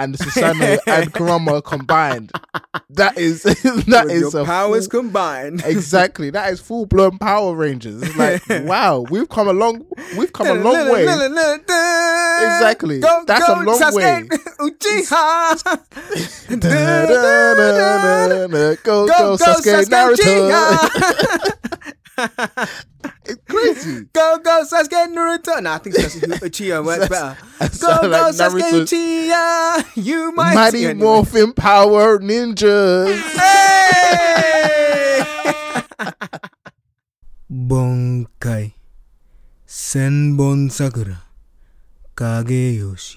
and Susanoo and Kurama combined. That is your powers full, combined. Exactly. That is full blown Power Rangers. It's like, wow, we've come a long way. Exactly. That's a long Sasuke way. Uchiha. Go Sasuke Naruto. It's crazy. Go Sasuke Naruto. Nah, I think Sasuke Uchiha works better. Go Sasuke Uchiha. You mighty anyway. Morphin Power Ninjas. Hey! Bonkai Senbon Sakura Kageyoshi.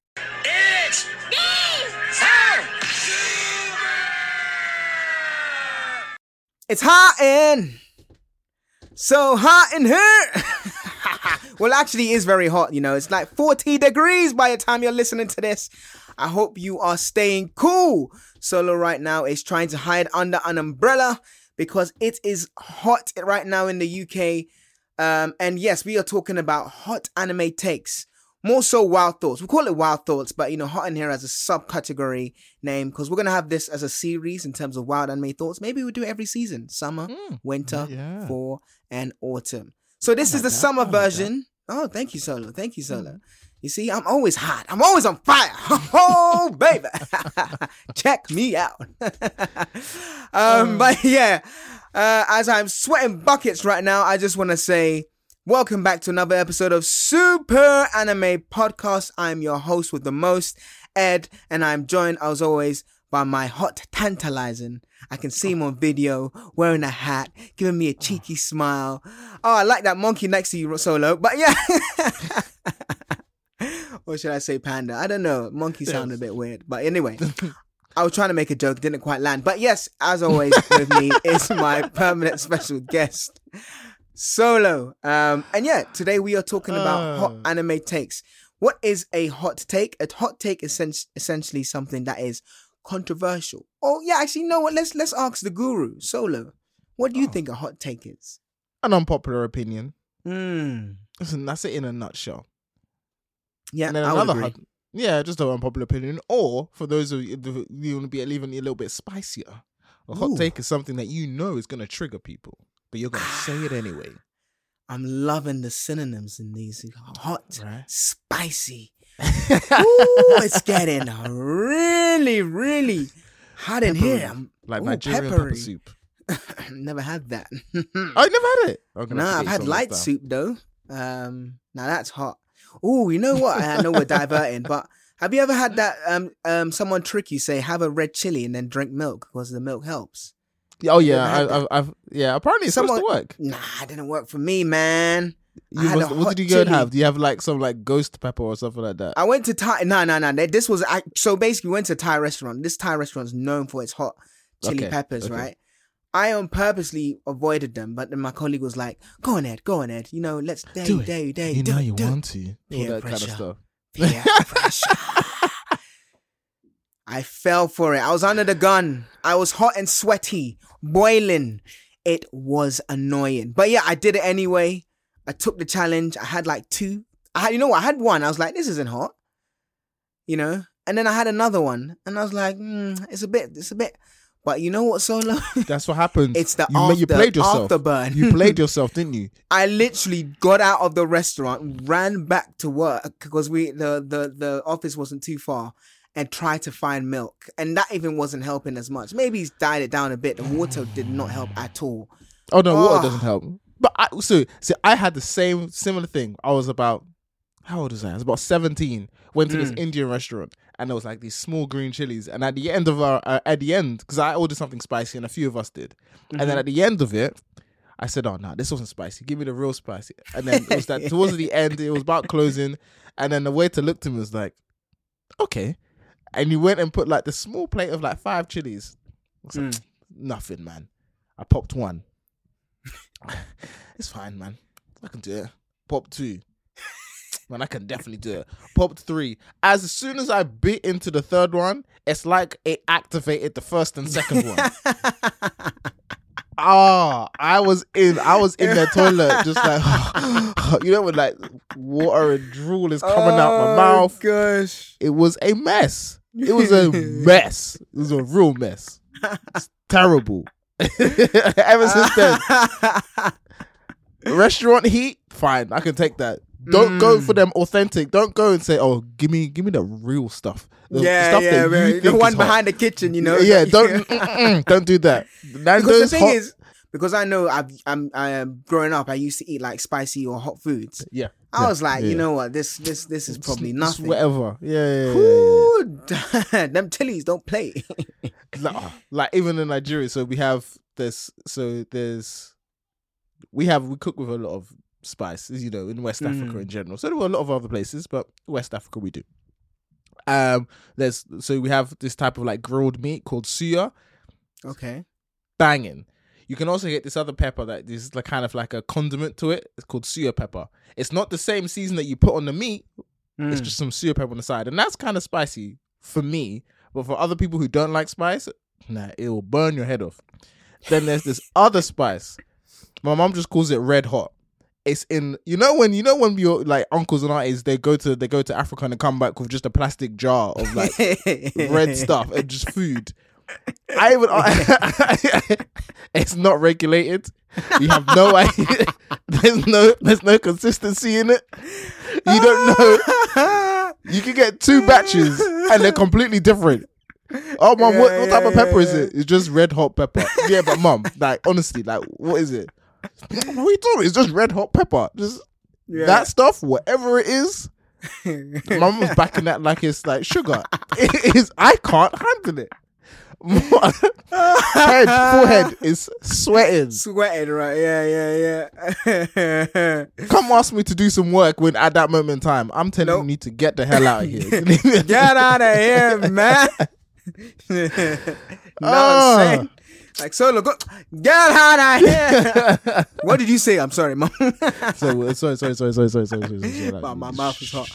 It's hot in, so hot in here. Well, actually, it is very hot, you know. It's like 40 degrees by the time you're listening to this. I hope you are staying cool. Solo right now is trying to hide under an umbrella because it is hot right now in the UK. And yes, we are talking about hot anime takes. More so Wild Thoughts. We call it Wild Thoughts, but, you know, Hot in Here as a subcategory name, because we're going to have this as a series in terms of Wild Anime Thoughts. Maybe we'll do it every season. Summer, winter, fall, and autumn. So this is the summer version. Oh, thank you, Solo. You see, I'm always hot. I'm always on fire. Oh, baby. Check me out. But, yeah, as I'm sweating buckets right now, I just want to say, welcome back to another episode of Super Anime Podcast. I'm your host with the most, Ed, and I'm joined, as always, by my hot tantalizing. I can see him on video, wearing a hat, giving me a cheeky smile. Oh, I like that monkey next to you, Solo, but yeah. Or should I say panda? I don't know. Monkey sound a bit weird, but anyway. I was trying to make a joke, didn't quite land. But yes, as always, with me is my permanent special guest, Solo. And yeah, today we are talking about hot anime takes. What is a hot take? A hot take is essentially something that is controversial. Oh yeah, actually, you know what? Let's ask the guru, Solo. What do you think a hot take is? An unpopular opinion. Listen, that's it in a nutshell. Yeah, and then just an unpopular opinion. Or for those of you want to be even a little bit spicier, a hot take is something that you know is going to trigger people, but you're going to say it anyway. I'm loving the synonyms in these. Hot, right? Spicy. Ooh, it's getting really, really hot in here. Like Nigerian pepper soup. Never had that. Oh, you never had it? I've had light soup, though. Now, that's hot. Ooh, you know what? I know we're diverting, but have you ever had that someone trick you, say, have a red chili and then drink milk because the milk helps? Oh yeah, I've apparently it's supposed to work. Nah, it didn't work for me, man. What did you go and have? Do you have like some like ghost pepper or something like that? I went to Thai. No. So basically, went to a Thai restaurant. This Thai restaurant's known for its hot chili peppers, right? I purposely avoided them, but then my colleague was like, "Go on, Ed. You know, let's do it. You know, you want to all that kind of stuff. Peer pressure." I fell for it. I was under the gun. I was hot and sweaty, boiling. It was annoying. But yeah, I did it anyway. I took the challenge. I had like two. I had one. I was like, this isn't hot. You know? And then I had another one. And I was like, it's a bit. But you know what, Solo? That's what happened. It's the afterburn. You played yourself, didn't you? I literally got out of the restaurant, ran back to work because the office wasn't too far, and try to find milk. And that even wasn't helping as much. Maybe he's dialed it down a bit. The water did not help at all. Oh, no, water doesn't help. But I had the similar thing. I was about 17. Went to this Indian restaurant. and there was like these small green chilies. And at the end of our, because I ordered something spicy and a few of us did. Mm-hmm. And then at the end of it, I said, oh, no, this wasn't spicy. Give me the real spicy. And then it was that towards the end, it was about closing. And then the waiter looked at me and was like, okay. And he went and put like the small plate of like 5 chilies. I was like, nothing, man. I popped 1. It's fine, man. I can do it. Popped 2. Man, I can definitely do it. Popped 3. As soon as I bit into the 3rd one, it's like it activated the 1st and 2nd one. Ah, oh, I was in the toilet, just like you know, when like water and drool is coming out my mouth. Gosh, it was a mess. It was a mess. It was a real mess. It's terrible. Ever since then, restaurant heat, fine, I can take that. Don't go for them authentic. Don't go and say, "Oh, give me the real stuff." The one behind the kitchen, you know. Yeah, don't do that. Nando's because the thing is, because I know I'm growing up, I used to eat like spicy or hot foods. Yeah, I was like, you know what, this is probably nothing. Whatever. Yeah. Them chilies don't play. like even in Nigeria, so we have this. So there's we cook with a lot of spices, you know, in West Africa in general. So there were a lot of other places, but West Africa we do. We have this type of like grilled meat called suya. Okay. Banging. You can also get this other pepper that is like kind of like a condiment to it. It's called suya pepper. It's not the same season that you put on the meat. It's just some suya pepper on the side. And that's kind of spicy for me. But for other people who don't like spice, it will burn your head off. Then there's this other spice. My mom just calls it red hot. It's in, you know when your like uncles and aunties they go to Africa and they come back with just a plastic jar of like red stuff and just food. It's not regulated. You have no idea. There's no consistency in it. You don't know. You can get 2 batches and they're completely different. Oh, mom, what type of pepper is it? It's just red hot pepper. Yeah, but mom, like honestly, like what is it? What are you doing? It's just red hot pepper. Just that stuff, whatever it is. Mum was backing that like it's like sugar. It is. I can't handle it. Forehead is sweating. Sweating, right? Yeah. Come ask me to do some work when at that moment in time, I'm telling you need to get the hell out of here. Get out of here, man. Nonsense. Like Solo, go get out of here. What did you say? I'm sorry, mom. Sorry. My mouth is hot.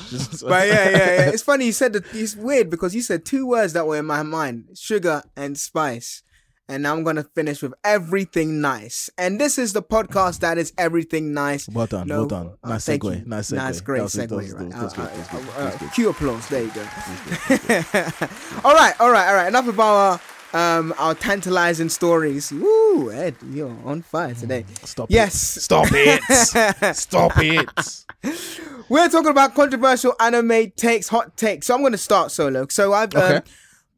But yeah. It's funny. You said that. It's weird because you said 2 words that were in my mind: sugar and spice. And now I'm gonna finish with everything nice. And this is the podcast that is everything nice. Well done, well done. Nice segue. Nice, great segue. Cue applause. There you go. All right. Enough about our tantalizing stories. Woo, Ed, you're on fire today. Stop it. We're talking about controversial anime takes, hot takes. So I'm going to start, Solo. So I've,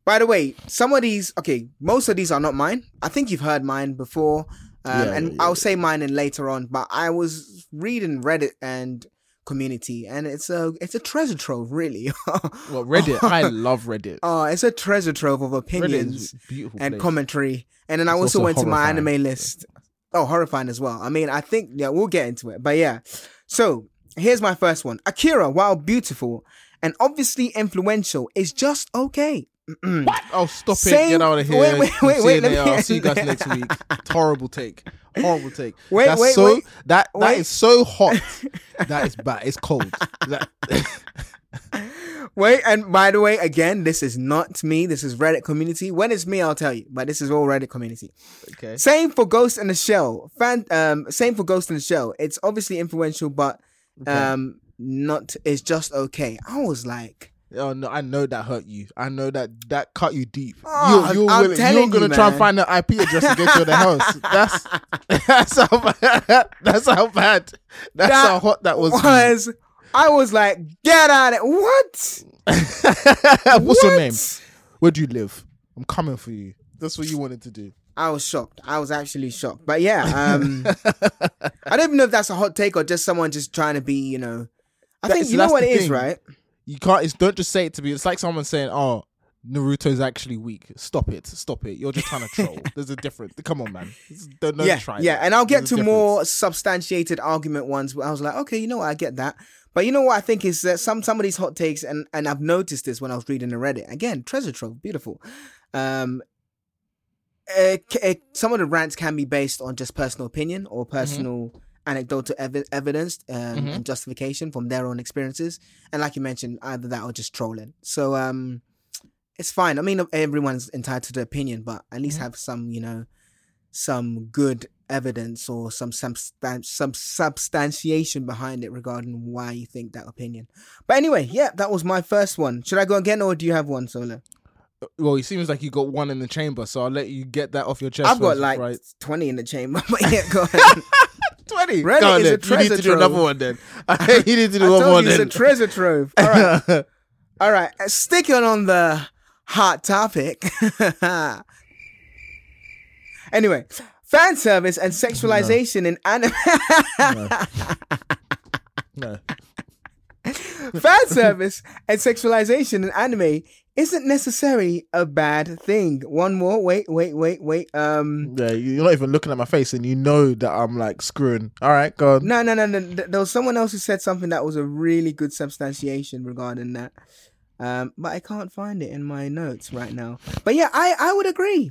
by the way, some of these, most of these are not mine. I think you've heard mine before. I'll say mine in later on, but I was reading Reddit and community, and it's a treasure trove, really. Well, Reddit, I love Reddit. Oh, it's a treasure trove of opinions and commentary. And then I also went to my anime list. Oh, horrifying as well. I mean, I think we'll get into it, but yeah. So here's my first one. Akira, while beautiful and obviously influential, is just okay. What? Oh, stop it! Get out of here! Wait. I'll see you guys next week. Horrible take. Wait. That is so hot. That is bad. It's cold. Wait, and by the way, again, this is not me. This is Reddit community. When it's me, I'll tell you. But this is all Reddit community. Okay. Same for Ghost in the Shell. Same for Ghost in the Shell. It's obviously influential, but not. It's just okay. I was like, oh no! I know that hurt you. I know that cut you deep. Oh, you're gonna try and find an IP address to get to the house. That's how bad. That's how hot that was. I was like, get out of it. What? What's your name? Where do you live? I'm coming for you. That's what you wanted to do. I was shocked. I was actually shocked. But yeah, I don't even know if that's a hot take or just someone just trying to be. I think you know what it is, right? You can't. It's, don't just say it to me. It's like someone saying, "Oh, Naruto's actually weak. Stop it. Stop it. You're just trying to troll." There's a difference. Come on, man. Don't try it. And I'll get to more substantiated argument ones where I was like, okay, you know what? I get that. But you know what I think is that some of these hot takes, and I've noticed this when I was reading the Reddit. Again, treasure trove, beautiful. Some of the rants can be based on just personal opinion or personal anecdotal evidence and justification from their own experiences. And like you mentioned, either that or just trolling. So it's fine. I mean, everyone's entitled to their opinion, but at least have some, you know, some good evidence or some substantiation behind it regarding why you think that opinion. But anyway, yeah, that was my first one. Should I go again or do you have one, Solo? Well, it seems like you got one in the chamber, so I'll let you get that off your chest. I've got like 20 in the chamber, but yeah, go ahead. 20? Reddit on, is a treasure trove. You need to do another one then. You need to do one more then. It's a treasure trove. All right. All right. Sticking on the hot topic. Anyway, fan service and sexualization in anime. No. Fan service and sexualization in anime isn't necessarily a bad thing. One more. Wait. Yeah, you're not even looking at my face and you know that I'm like screwing. All right, go on. No. There was someone else who said something that was a really good substantiation regarding that. But I can't find it in my notes right now. But yeah, I would agree.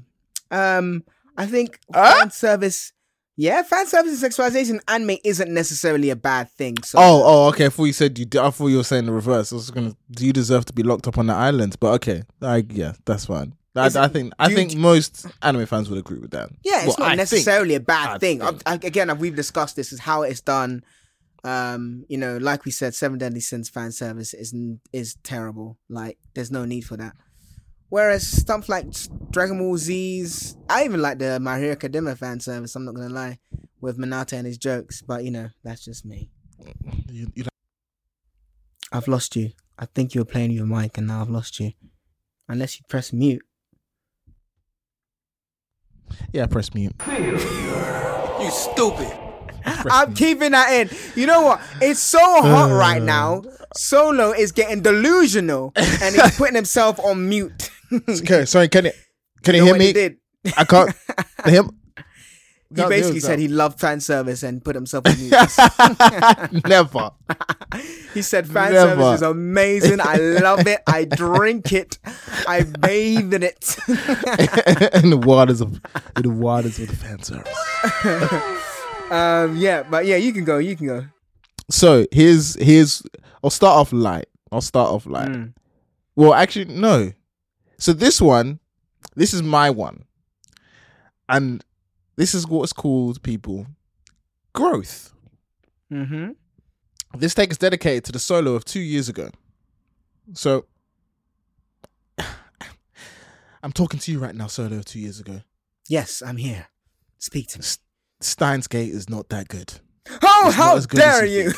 I think fan service and sexualization in anime isn't necessarily a bad thing. So. Oh, okay. I thought you were saying the reverse. I was gonna. Do you deserve to be locked up on the island? But okay, yeah, that's fine. I think most anime fans would agree with that. Yeah, it's not necessarily a bad thing. We've discussed this is how it's done. You know, like we said, Seven Deadly Sins fan service is terrible. Like, there's no need for that. Whereas stuff like Dragon Ball Z's, I even like the My Hero Academia fan service, I'm not going to lie, with Minata and his jokes. But, you know, that's just me. I've lost you. I think you were playing your mic and now I've lost you. Unless you press mute. Yeah, press mute. You stupid. I'm keeping that in. You know what? It's so hot right now. Solo is getting delusional and he's putting himself on mute. Okay, sorry, can you hear me? Did. I can't hear him. He basically said he loved fan service and put himself on mute. Never. He said fan service is amazing. I love it. I drink it. I bathe in it. in the waters of the fan service. You can go. So here's I'll start off light. Well, actually, no. So this is my one. And this is what's called, people, growth. Mm-hmm. This take is dedicated to the Solo of 2 years ago. So I'm talking to you right now, Solo of 2 years ago. Yes, I'm here. Speak to me. Steins Gate is not that good. Oh, how dare you!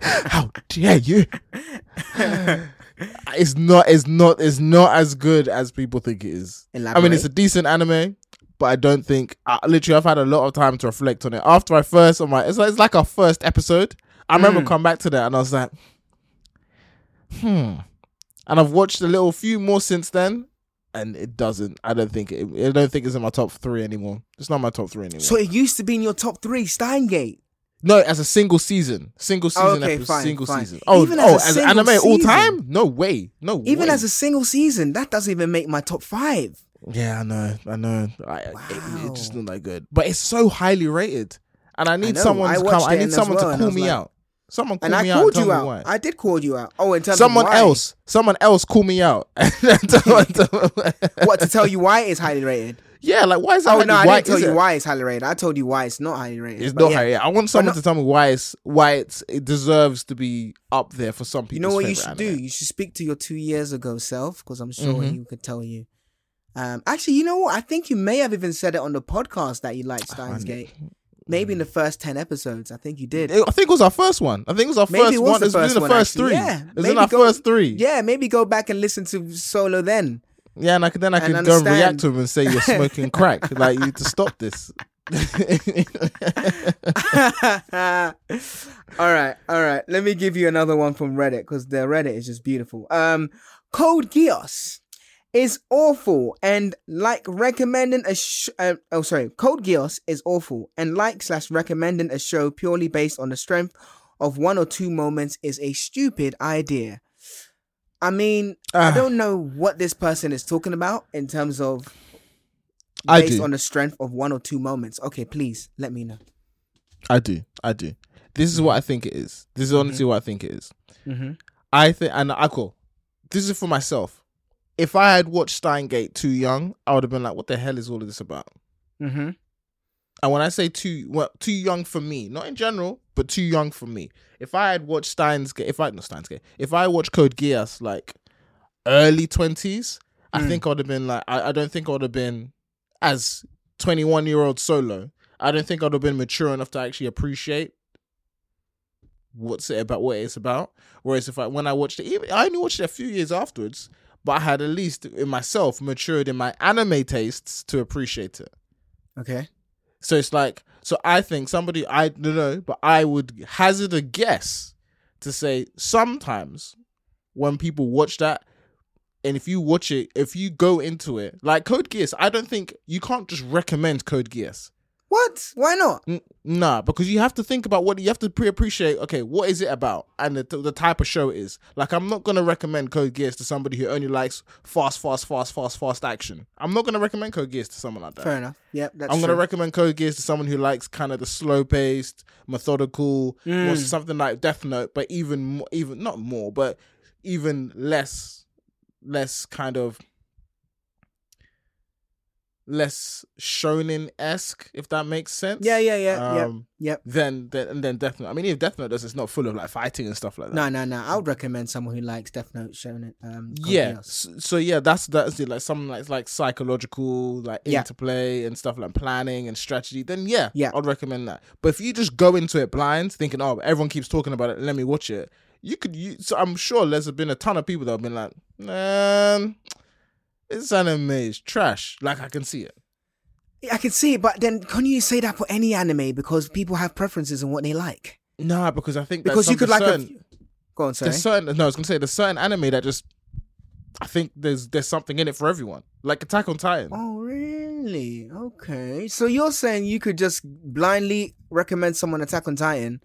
How dare you! It's not as good as people think it is. Elaborate. I mean, it's a decent anime, but I don't think. I've had a lot of time to reflect on it. After it's like our first episode. I remember coming back to that, and I was like, And I've watched a little few more since then. And it doesn't. I don't think it's in my top three anymore. It's not my top three anymore. So it used to be in your top three, Steins Gate. No, as a single season. Okay, fine. Season. As an anime season. All time? No way. Even as a single season, that doesn't even make my top five. Yeah, I know. Wow. It's just not that good. But it's so highly rated, and I need someone to call me out. Someone called me out. And I called you out. I did call you out. Oh, in terms of why? Someone else called me out. What, to tell you why it's highly rated? Yeah, like why is it highly rated? Oh, no, I didn't tell you why it's highly rated. I told you why it's not highly rated. It's not highly rated. I want someone to tell me why it deserves to be up there for some people. You know what you should do? You should speak to your 2 years ago self, because I'm sure he could tell you. Actually, you know what? I think you may have even said it on the podcast that you liked Steins Gate. Maybe in the first 10 episodes. I think you did. I think it was our first one. It was in the first three. Yeah. It was in our first three. Yeah, maybe go back and listen to Solo then. Yeah, and then I could go react to him and say, you're smoking crack. Like, you need to stop this. All right. Let me give you another one from Reddit, because their Reddit is just beautiful. Code Geass is awful and like recommending a Code Geass is awful and recommending a show purely based on the strength of one or two moments is a stupid idea. I mean, I don't know what this person is talking about in terms of based on the strength of one or two moments. Okay, please let me know. I do. This is what I think it is. This is honestly what I think it is. Mm-hmm. I think, and I call, this is for myself. If I had watched Steins Gate too young, I would have been like, what the hell is all of this about? Mm-hmm. And when I say too young for me, not in general, but too young for me. If I had watched if I watched Code Geass like early 20s, I think I would have been like, I don't think I would have been as 21-year-old Solo. I don't think I would have been mature enough to actually appreciate what it's about. Whereas when I watched it, I only watched it a few years afterwards, but I had at least in myself matured in my anime tastes to appreciate it. Okay. So it's like, I think somebody, I don't know, but I would hazard a guess to say sometimes when people watch that, and if you watch it, if you go into it, like Code Geass, I don't think, you can't just recommend Code Geass. What? Why not? Nah, because you have to think about you have to appreciate, okay, what is it about? And the type of show it is. Like, I'm not going to recommend Code Geass to somebody who only likes fast action. I'm not going to recommend Code Geass to someone like that. Fair enough. Yep, that's true. I'm going to recommend Code Geass to someone who likes kind of the slow-paced, methodical, or something like Death Note, but even less kind of less shonen-esque, if that makes sense. Yeah. Then Death Note. I mean, if Death Note does, it's not full of like fighting and stuff like that. No. I would recommend someone who likes Death Note shonen. That's it. Like something like psychological, like interplay and stuff, like planning and strategy. Then I'd recommend that. But if you just go into it blind, thinking, oh, everyone keeps talking about it, let me watch it. So I'm sure there's been a ton of people that have been like, man, this anime is trash. Like, I can see it. I can see it, but then can you say that for any anime? Because people have preferences on what they like. No, because I think because you could like go on, sorry. I was gonna say there's certain anime that just, I think there's something in it for everyone. Like Attack on Titan. Oh really? Okay. So you're saying you could just blindly recommend someone Attack on Titan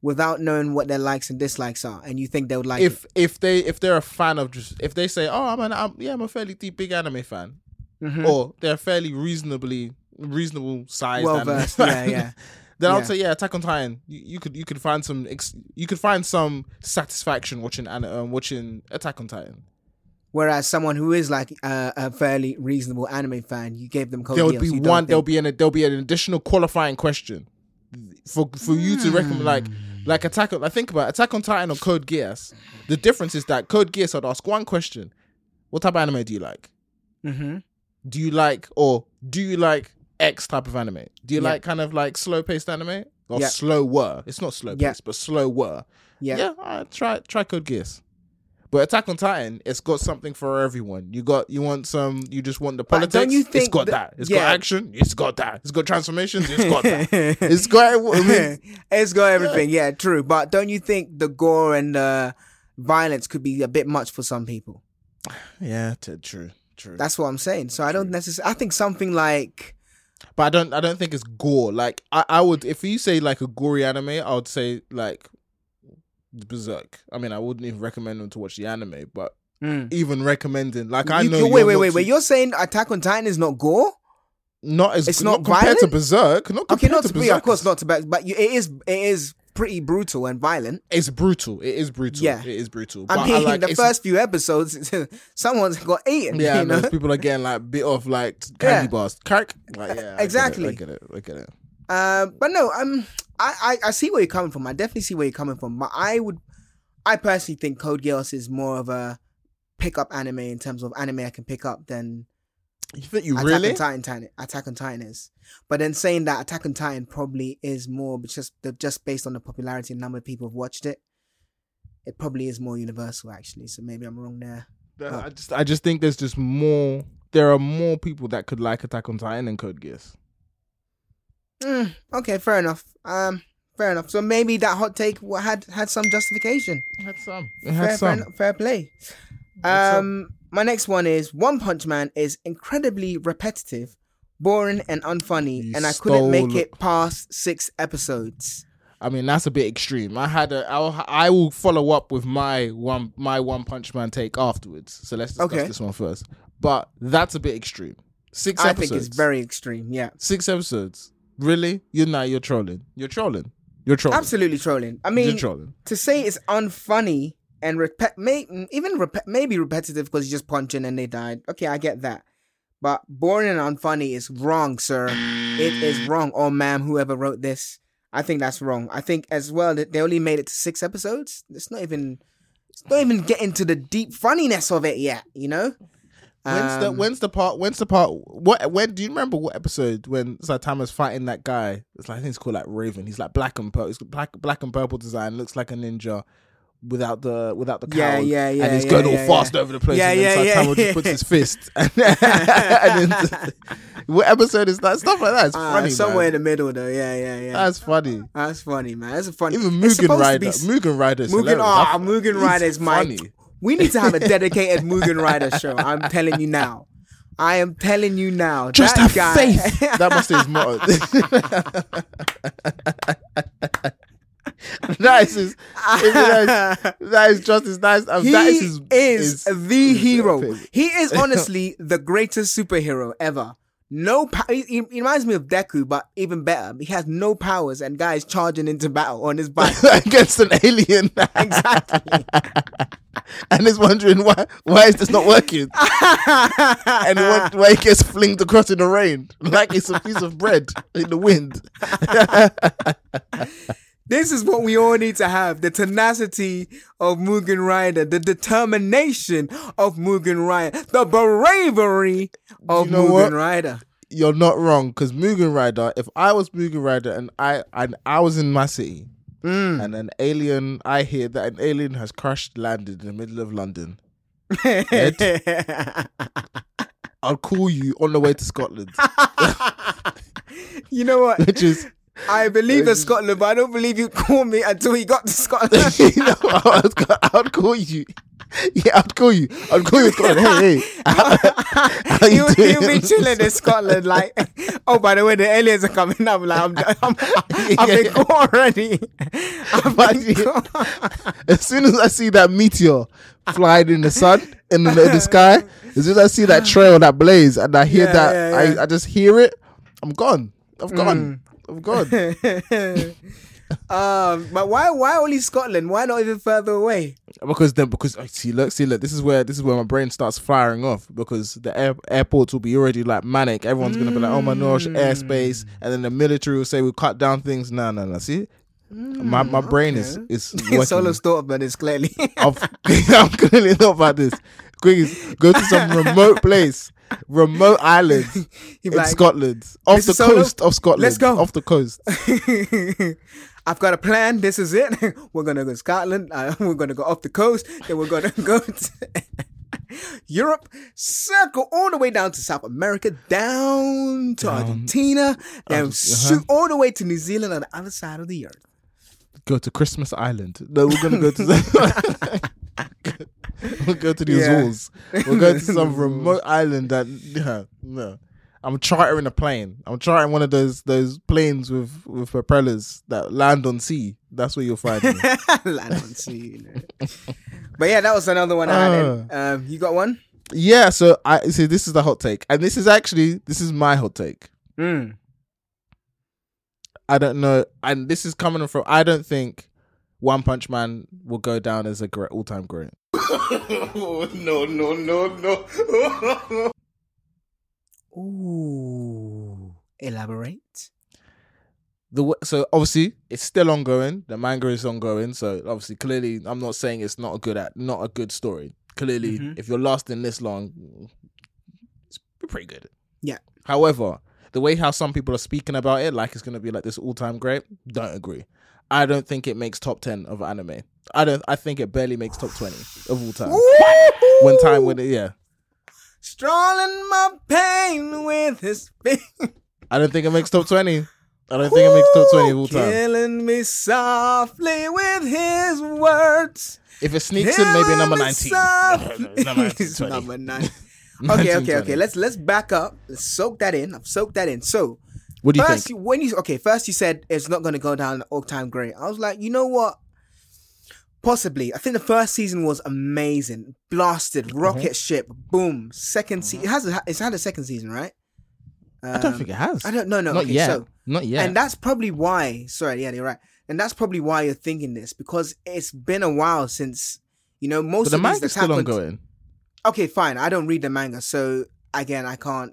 without knowing what their likes and dislikes are, and you think they would like it. If they're a fan of just, if they say, oh, I'm a fairly big anime fan, or they're a fairly reasonable sized anime fan, then I'll say Attack on Titan. You could find some satisfaction watching Attack on Titan. Whereas someone who is like a fairly reasonable anime fan, you gave them there'll be an additional qualifying question. For you to recommend, like Attack on, I think about Attack on Titan or Code Geass. The difference is that Code Geass, I'd ask one question: what type of anime do you like? Mm-hmm. Do you like X type of anime? Do you like kind of like slow-paced anime or slower? It's not slow-paced, but slower. Try Code Geass. But Attack on Titan, it's got something for everyone. You just want the politics. Don't you think it's got that? It's got action. It's got that. It's got transformations. It's got that. It's got it's got everything. Yeah, true. But don't you think the gore and the violence could be a bit much for some people? Yeah, true. That's what I'm saying. So I don't necessarily. I think something like. But I don't think it's gore. Like I would, if you say like a gory anime, I would say like Berserk. I mean, I wouldn't even recommend them to watch the anime, but even recommending, like, I know. Wait! You're saying Attack on Titan is not gore? It's not compared to Berserk. Of course not. But it is pretty brutal and violent. It's brutal. It is brutal. But the first few episodes, someone's got eaten. Yeah, those people are getting like bit off like candy bars. Kirk. Like, exactly. I get it. But no, I see where you're coming from. I definitely see where you're coming from. But I personally think Code Geass is more of a pick-up anime in terms of anime I can pick up than Attack on Titan is. But then saying that Attack on Titan probably is more just based on the popularity and number of people who've watched it, it probably is more universal actually. So maybe I'm wrong there. I just think there's just more. There are more people that could like Attack on Titan than Code Geass. Okay, fair enough. Fair enough. So maybe that hot take had some justification. Fair play. My next one is One Punch Man is incredibly repetitive, boring, and unfunny, and I couldn't make it past 6 episodes. I mean, that's a bit extreme. I will follow up with my One Punch Man take afterwards. So let's discuss this one first. But that's a bit extreme. 6 episodes. I think it's very extreme. Yeah. 6 episodes. Really? You're trolling. You're trolling. Absolutely trolling. I mean, to say it's unfunny and maybe repetitive because you're just punching and they died. Okay, I get that. But boring and unfunny is wrong, sir. It is wrong. Oh, ma'am, whoever wrote this. I think that's wrong. I think as well that they only made it to 6 episodes. It's not even getting to the deep funniness of it yet, you know? When do you remember what episode when Saitama's fighting that guy? It's like, I think it's called like Raven. He's like black and purple. It's black and purple design, looks like a ninja without the cowl. Yeah. And he's going fast over the place. And then Saitama just puts his fist. What episode is that? Stuff like that. It's funny. Somewhere in the middle though. Yeah. That's funny. That's funny, man. That's a funny. Even Mugen Rider. Mugen Rider is hilarious. Mugen Rider is funny. We need to have a dedicated Mugen Rider show. I'm telling you now. Just that have faith. That must be his motto. That is just as nice. He is the hero. He is honestly the greatest superhero ever. He reminds me of Deku, but even better. He has no powers, and guys charging into battle on his bike against an alien. Exactly. And he's wondering why is this not working, and why he gets flinged across in the rain like it's a piece of bread in the wind. This is what we all need to have. The tenacity of Mugen Rider. The determination of Mugen Rider. The bravery of Mugen Rider. You're not wrong, because Mugen Rider, if I was Mugen Rider and I was in my city and I hear that an alien has crashed landed in the middle of London, Ed, I'll call you on the way to Scotland. You know what? I believe in Scotland, but I don't believe you called me until he got to Scotland. I'd call you. Yeah, I'd call you. I'd call you in Scotland. Hey. You'll be chilling in Scotland, like, oh, by the way, the aliens are coming up. Like, I've been caught already. As soon as I see that meteor flying in the sun, in the sky, as soon as I see that trail, that blaze, and I hear I just hear it, I'm gone. I've gone. Of God. But why only Scotland? Why not even further away? Because see look, this is where my brain starts firing off, because the airports will be already like manic. Everyone's gonna be like, oh my gosh, airspace, and then the military will say we'll cut down things. No. See? My brain is working. Solo's thought about this clearly. I'm clearly thought about this. Quick, go to some remote place. Remote island in Scotland. Off the coast of Scotland. Let's go. Off the coast. I've got a plan. This is it. We're going to go to Scotland. We're going to go off the coast. Then we're going to go to Europe. Circle all the way down to South America. Down to Argentina. Then shoot all the way to New Zealand on the other side of the earth. Go to Christmas Island. No, we're going to go to... We'll go to these walls. We'll go to some remote island that I'm chartering a plane. I'm chartering one of those planes with propellers that land on sea. That's where you'll find me. Land on sea. But yeah, that was another one I had. You got one? Yeah. So this is the hot take, and this is my hot take. I don't know, and this is coming from. I don't think One Punch Man will go down as a all time great. No. Ooh, elaborate. So obviously it's still ongoing. The manga is ongoing. So obviously, clearly, I'm not saying it's not a good story. Clearly, if you're lasting this long, it's pretty good. Yeah. However, the way how some people are speaking about it, like it's gonna be like this all time great, don't agree. I don't think it makes top 10 of anime. I think it barely makes top 20 of all time. Woo-hoo! Strolling my pain with his. I don't think it makes top 20. I don't think it makes top 20 of all time. Killing me softly with his words. If it sneaks in, maybe number 19. Number 9. Okay. Let's back up. Let's soak that in. I've soaked that in. So, what do you first, think? First you said it's not going to go down all-time great. I was like, you know what? Possibly. I think the first season was amazing. Blasted. Rocket ship. Boom. Second season. It's had a second season, right? I don't think it has. I don't know. No. Not yet. So, not yet. And that's probably why. Sorry. Yeah, you're right. And that's probably why you're thinking this, because it's been a while since, most of the manga's that's still happened. Ongoing. Okay, fine. I don't read the manga, so again, I can't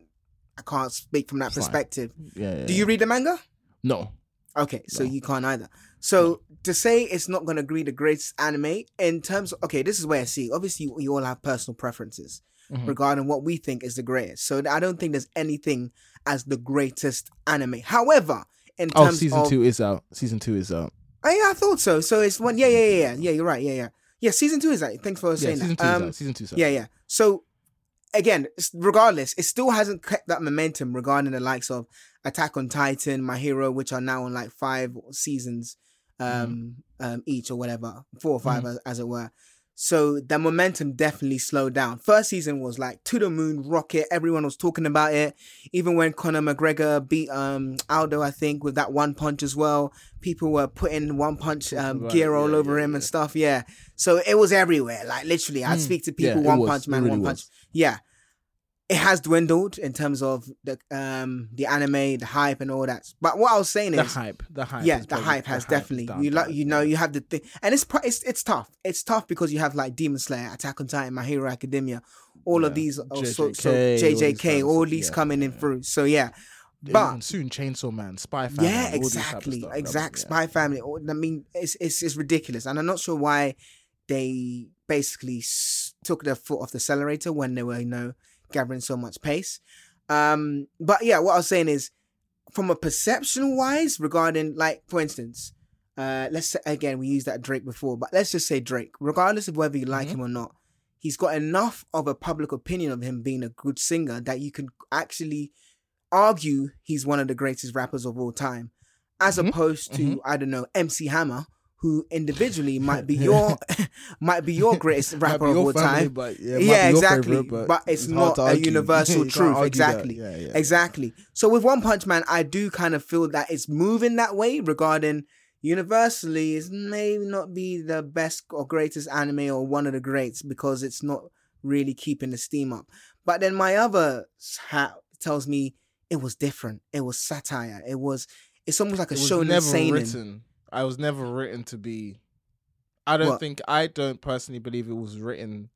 speak from that perspective. Yeah. Do you read the manga? No. Okay, so you can't either. So to say it's not going to be the greatest anime in terms of, this is where I see. Obviously, you all have personal preferences regarding what we think is the greatest. So I don't think there's anything as the greatest anime. However, in terms of... Season 2 is out. Oh, yeah, I thought so. So it's one... Yeah, you're right. Yeah, season 2 is out. Thanks for saying that. Season 2 is out. Yeah. So, again, regardless, it still hasn't kept that momentum regarding the likes of Attack on Titan, My Hero, which are now on like 5 seasons each or whatever. 4 or 5, as it were. So the momentum definitely slowed down. First season was like to the moon, rocket. Everyone was talking about it. Even when Conor McGregor beat Aldo, I think, with that one punch as well, people were putting one punch gear all over him and stuff. Yeah. So it was everywhere. Like literally, I'd speak to people, one punch man, really one punch. Yeah. It has dwindled in terms of the anime, the hype, and all that. But what I was saying is the hype. Yeah, the hype has definitely. You have the thing, and it's tough. It's tough because you have like Demon Slayer, Attack on Titan, My Hero Academia, all of these. JJK, all these coming in through. So yeah, but soon Chainsaw Man, Spy Family. Yeah, exactly, exact Spy Family. I mean, it's ridiculous, and I'm not sure why they basically took their foot off the accelerator when they were gathering so much pace. But yeah, what I was saying is, from a perception wise, regarding like, for instance, let's say, again, we used that Drake before, but let's just say Drake, regardless of whether you like him or not, he's got enough of a public opinion of him being a good singer that you can actually argue he's one of the greatest rappers of all time, as opposed to, I don't know, MC Hammer, who individually might be your greatest rapper of all time. But yeah, exactly. Favorite, but it's not a universal truth. Exactly. Exactly. So with One Punch Man, I do kind of feel that it's moving that way regarding universally, it may not be the best or greatest anime or one of the greats because it's not really keeping the steam up. But then my other hat tells me it was different. It was satire. It's almost like a shonen seinen. I was never written to be. I don't personally believe it was written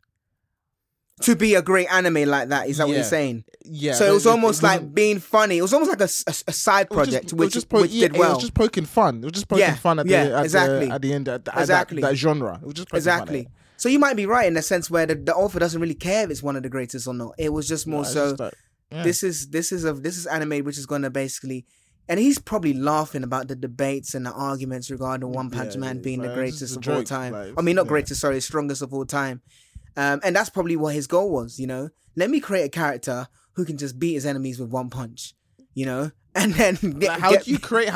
to be a great anime like that. Is that what you're saying? Yeah. So it was almost like being funny. It was almost like a side project, which did well. It was just poking fun. It was just poking fun at the end at that genre. It was just poking fun. So you might be right in the sense where the author doesn't really care if it's one of the greatest or not. It was just more this is anime which is going to basically. And he's probably laughing about the debates and the arguments regarding One Punch Man being the greatest of all time. Strongest of all time. And that's probably what his goal was, Let me create a character who can just beat his enemies with one punch, And then how do you create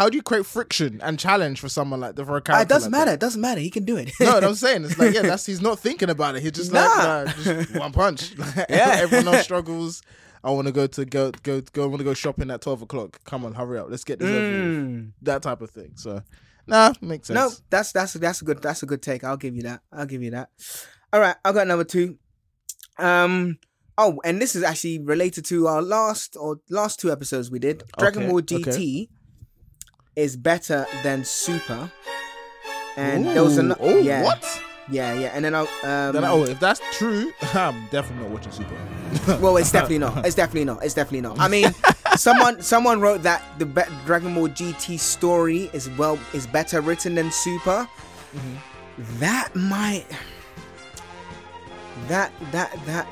friction and challenge for someone like the for a character? It doesn't matter. It doesn't matter. He can do it. No, I'm saying it's like he's not thinking about it. He's just just one punch. Everyone else struggles. I want to go. I want to go shopping at 12:00. Come on, hurry up. Let's get this over. That type of thing. So, makes sense. No, that's a good take. I'll give you that. All right, I've got number 2. And this is actually related to our last 2 episodes we did. Dragon Ball GT is better than Super. And there was another. Oh, yeah. What? Yeah, and then I'll... if that's true, I'm definitely not watching Super. Well, it's definitely not. I mean, someone wrote that the Dragon Ball GT story is better written than Super. Mm-hmm.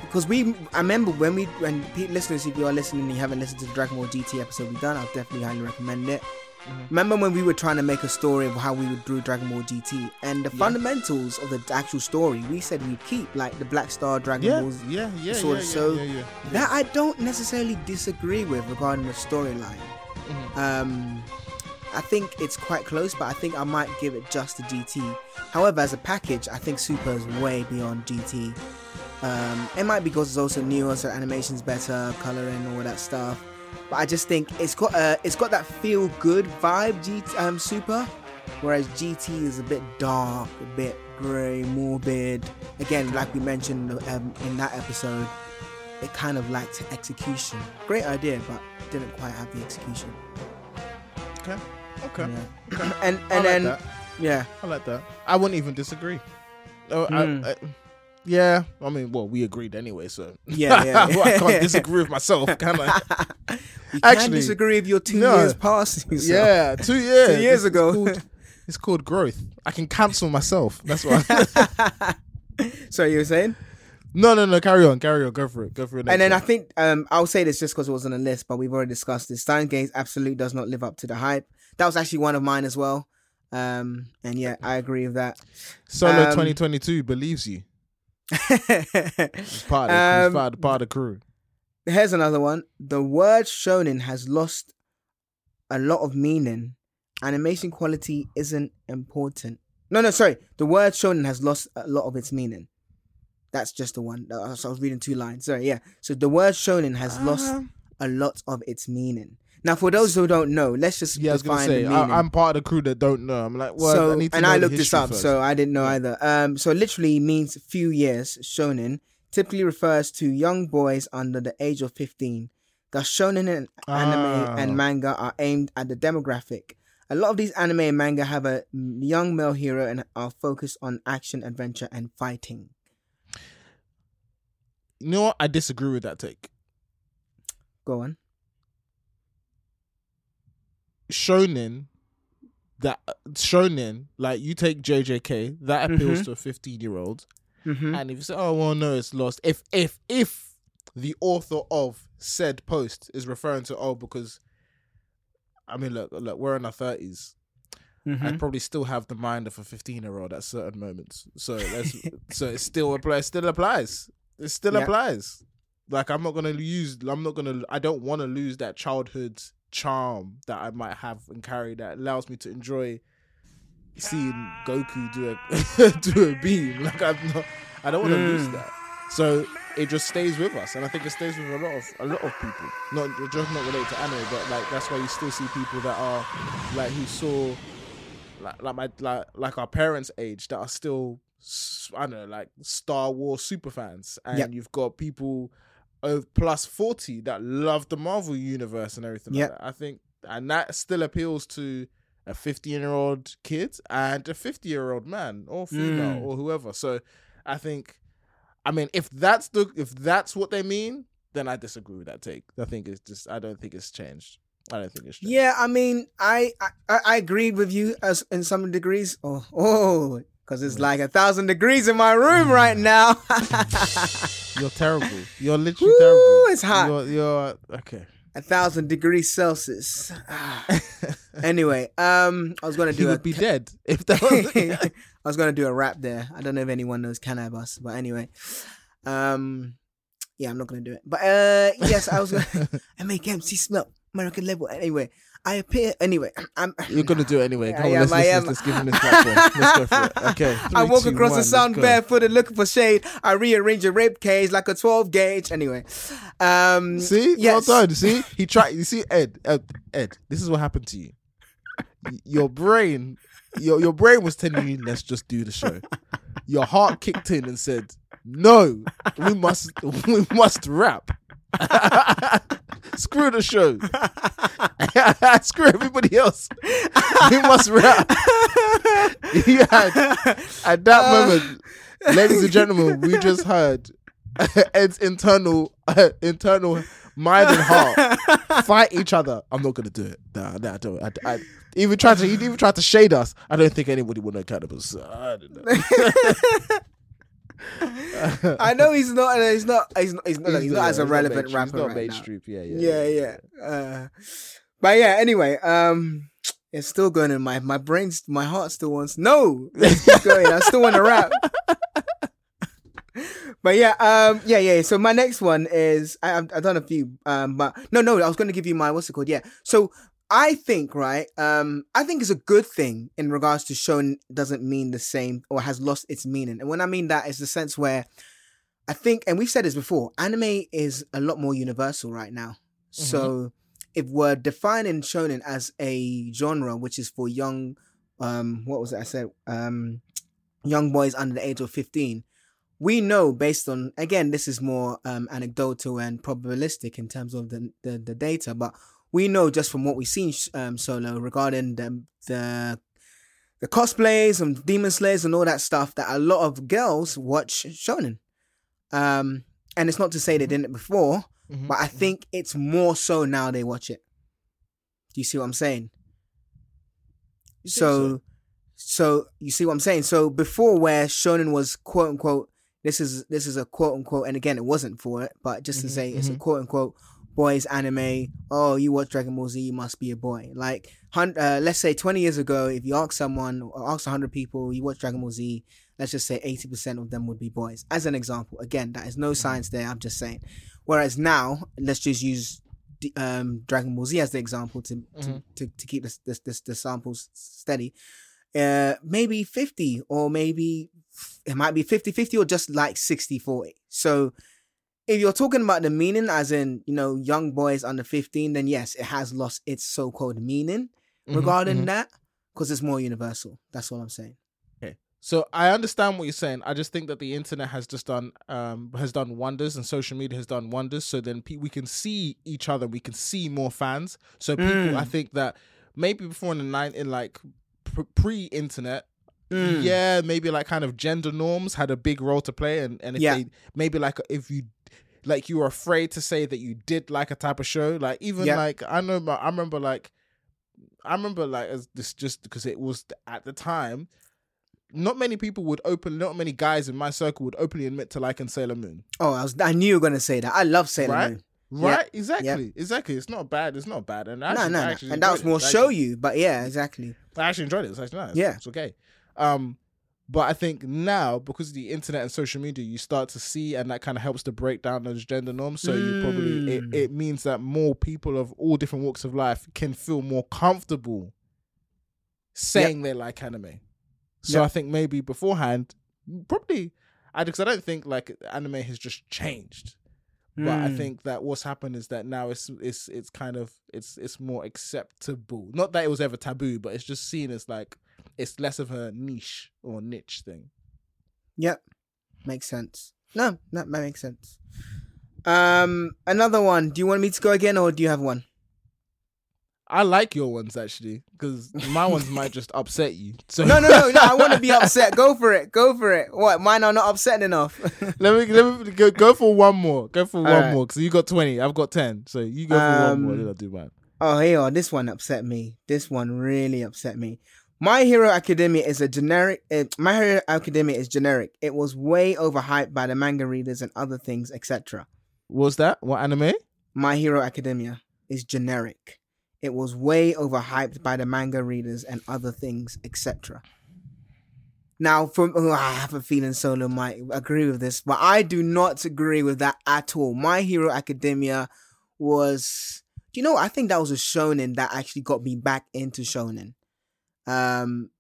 Because I remember when listeners, if you are listening and you haven't listened to the Dragon Ball GT episode we've done, I'll definitely highly recommend it. Remember when we were trying to make a story of how we would do Dragon Ball GT and the fundamentals of the actual story we said we'd keep, like the Black Star Dragon Balls that I don't necessarily disagree with regarding the storyline. I think it's quite close, but I think I might give it just to GT. However, as a package, I think Super is way beyond GT. It might be because it's also newer, so animation's better, colouring, all that stuff. But I just think it's got that feel-good vibe, Super, whereas GT is a bit dark, a bit grey, morbid. Again, like we mentioned in that episode, it kind of lacked execution. Great idea, but didn't quite have the execution. Okay. Yeah. Okay. I like that. I wouldn't even disagree. We agreed anyway, so yeah. Well, I can't disagree with myself, can I? You can disagree with your 2 years past. So. Yeah, 2 years. 2 years ago. It's called growth. I can cancel myself. That's why. So you were saying? No. Carry on. Go for it. And then I think I'll say this just because it was on the list, but we've already discussed this. Steins Gate absolutely does not live up to the hype. That was actually one of mine as well. And yeah, I agree with that. Solo 2022 believes you. He's part of the crew. Here's another one. The word shonen has lost a lot of meaning. Animation quality isn't important. No, sorry. The word shonen has lost a lot of its meaning. That's just the one. So I was reading two lines. Sorry, yeah. So the word shonen has lost a lot of its meaning. Now, for those who don't know, let's just define the meaning. I'm part of the crew that don't know. I'm like, well, so, I need to know. And I looked this up, so I didn't know either. So literally means few years. Shonen typically refers to young boys under the age of 15. Thus, shonen and anime and manga are aimed at the demographic. A lot of these anime and manga have a young male hero and are focused on action, adventure, and fighting. You know what? I disagree with that take. Go on. Shonen, like you take JJK, that appeals to a 15-year-old. Mm-hmm. And if you say, oh, well, no, it's lost. If the author of said post is referring to, because, I mean, look, we're in our 30s. Mm-hmm. I'd probably still have the mind of a 15-year-old at certain moments. So it still applies. It still applies. Like, I don't want to lose that childhood charm that I might have and carry that allows me to enjoy seeing Goku do a beam. Like, I don't want to lose that. So it just stays with us, and I think it stays with a lot of people. Not related to anime, but like that's why you still see people that are like who saw like our parents' age that are still Star Wars super fans, and you've got people plus 40 that love the Marvel universe and everything like that. I think, and that still appeals to a 15-year-old kid and a 50-year-old man or female or whoever. So I think, I mean, if that's what they mean, then I disagree with that take. I don't think it's changed. Yeah, I mean, I agreed with you as in some degrees. Oh. Because it's like 1,000 degrees in my room right now. You're terrible. You're literally terrible. It's hot. You're okay. 1,000 degrees Celsius. Anyway, I was gonna do. He would be dead if that was. I was gonna do a rap there. I don't know if anyone knows Cannabis, but anyway, I'm not gonna do it. But yes, I was gonna. I make MC smell American label. Anyway. I appear anyway. You're gonna do it anyway. Let's give him this platform. Let's go for it. Okay. 3, I walk 2, across 1, the sun barefooted, looking for shade. I rearrange a rib cage like a 12-gauge. Anyway, see, yes. Well done. See, he tried. You see, Ed. This is what happened to you. Your brain was telling you, let's just do the show. Your heart kicked in and said, no, we must rap. Screw the show. Screw everybody else. We must rap. You had, at that moment, ladies and gentlemen, we just heard Ed's internal mind and heart fight each other. I'm not gonna do it. Nah, I don't. He even tried to shade us. I don't think anybody would know Cannabis. I don't know. I know he's not as a relevant rapper. He's not mainstream, right now. Yeah. But yeah, anyway, it's still going in my brain. My heart still wants no. Let's keep going. I still want to rap. But yeah, So my next one is I've done a few, but no, I was going to give you my what's it called? Yeah. So I think, right, I think it's a good thing in regards to shonen doesn't mean the same or has lost its meaning. And when I mean that, it's the sense where I think, and we've said this before, anime is a lot more universal right now. Mm-hmm. So if we're defining shonen as a genre, which is for young, young boys under the age of 15, we know based on, again, this is more anecdotal and probabilistic in terms of the data, but we know just from what we've seen Solo regarding the cosplays and Demon Slayers and all that stuff that a lot of girls watch shonen. And it's not to say they didn't before, mm-hmm. but I think it's more so now they watch it. Do you see what I'm saying? So you see what I'm saying? So before where shonen was quote unquote, This is a quote-unquote, and again, it wasn't for it, but just to say it's a quote-unquote boys anime. Oh, you watch Dragon Ball Z, you must be a boy. Like, let's say 20 years ago, if you ask someone, or ask 100 people, you watch Dragon Ball Z, let's just say 80% of them would be boys. As an example, again, that is no science there, I'm just saying. Whereas now, let's just use Dragon Ball Z as the example to keep the samples steady. Maybe 50 or maybe it might be 50-50 or just like 60-40. So if you're talking about the meaning as in, you know, young boys under 15, then yes, it has lost its so-called meaning regarding that because it's more universal. That's all I'm saying. Okay. So I understand what you're saying. I just think that the internet has just done wonders, and social media has done wonders. So then we can see each other. We can see more fans. So people, I think that maybe before in the pre-internet, maybe like kind of gender norms had a big role to play, and if they maybe like if you like you were afraid to say that you did like a type of show, like even like I remember as this, just because it was at the time, not many guys in my circle would openly admit to liking Sailor Moon. Oh, I knew you were gonna say that. I love Sailor Moon. Right, yeah. Exactly. It's not bad. And I actually and that was more show you, but yeah, exactly. I actually enjoyed it. It's actually nice. Yeah, it's okay. But I think now because of the internet and social media, you start to see, and that kind of helps to break down those gender norms. So you probably it means that more people of all different walks of life can feel more comfortable saying they like anime. So I think maybe beforehand, probably, because I don't think like anime has just changed. But I think that what's happened is that now it's kind of it's more acceptable. Not that it was ever taboo, but it's just seen as like it's less of a niche thing. Yep, makes sense. No, that makes sense. Another one. Do you want me to go again, or do you have one? I like your ones actually, because my ones might just upset you. So no. I want to be upset. Go for it. What? Mine are not upsetting enough. let me go for one more. Go for one more. So you got 20. I've got 10. So you go for one more. Then I'll do mine. Oh, here. This one upset me. This one really upset me. My Hero Academia is generic. It was way overhyped by the manga readers and other things, etc. What's that? What anime? My Hero Academia is generic. It was way overhyped by the manga readers and other things, etc. Now, I have a feeling Solo might agree with this, but I do not agree with that at all. My Hero Academia was... You know, I think that was a shonen that actually got me back into shonen.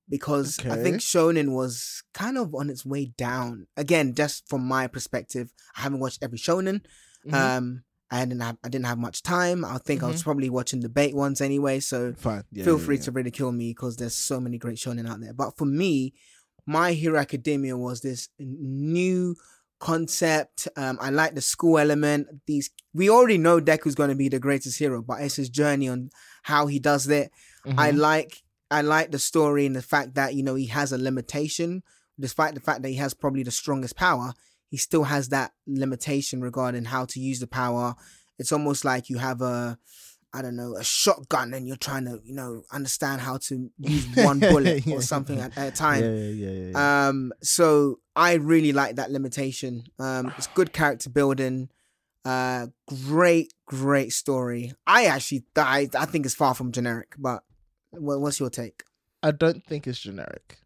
Because I think shonen was kind of on its way down. Again, just from my perspective, I haven't watched every shonen. I didn't have much time. I think I was probably watching debate ones anyway. So feel free to ridicule me because there's so many great shonen out there. But for me, My Hero Academia was this new concept. I like the school element. We already know Deku's going to be the greatest hero, but it's his journey on how he does that. Mm-hmm. I like the story and the fact that, you know, he has a limitation. Despite the fact that he has probably the strongest power, he still has that limitation regarding how to use the power. It's almost like you have a shotgun and you're trying to, you know, understand how to use one bullet or something at a time. Yeah. So I really like that limitation. It's good character building. Great story. I think it's far from generic, but what's your take? I don't think it's generic.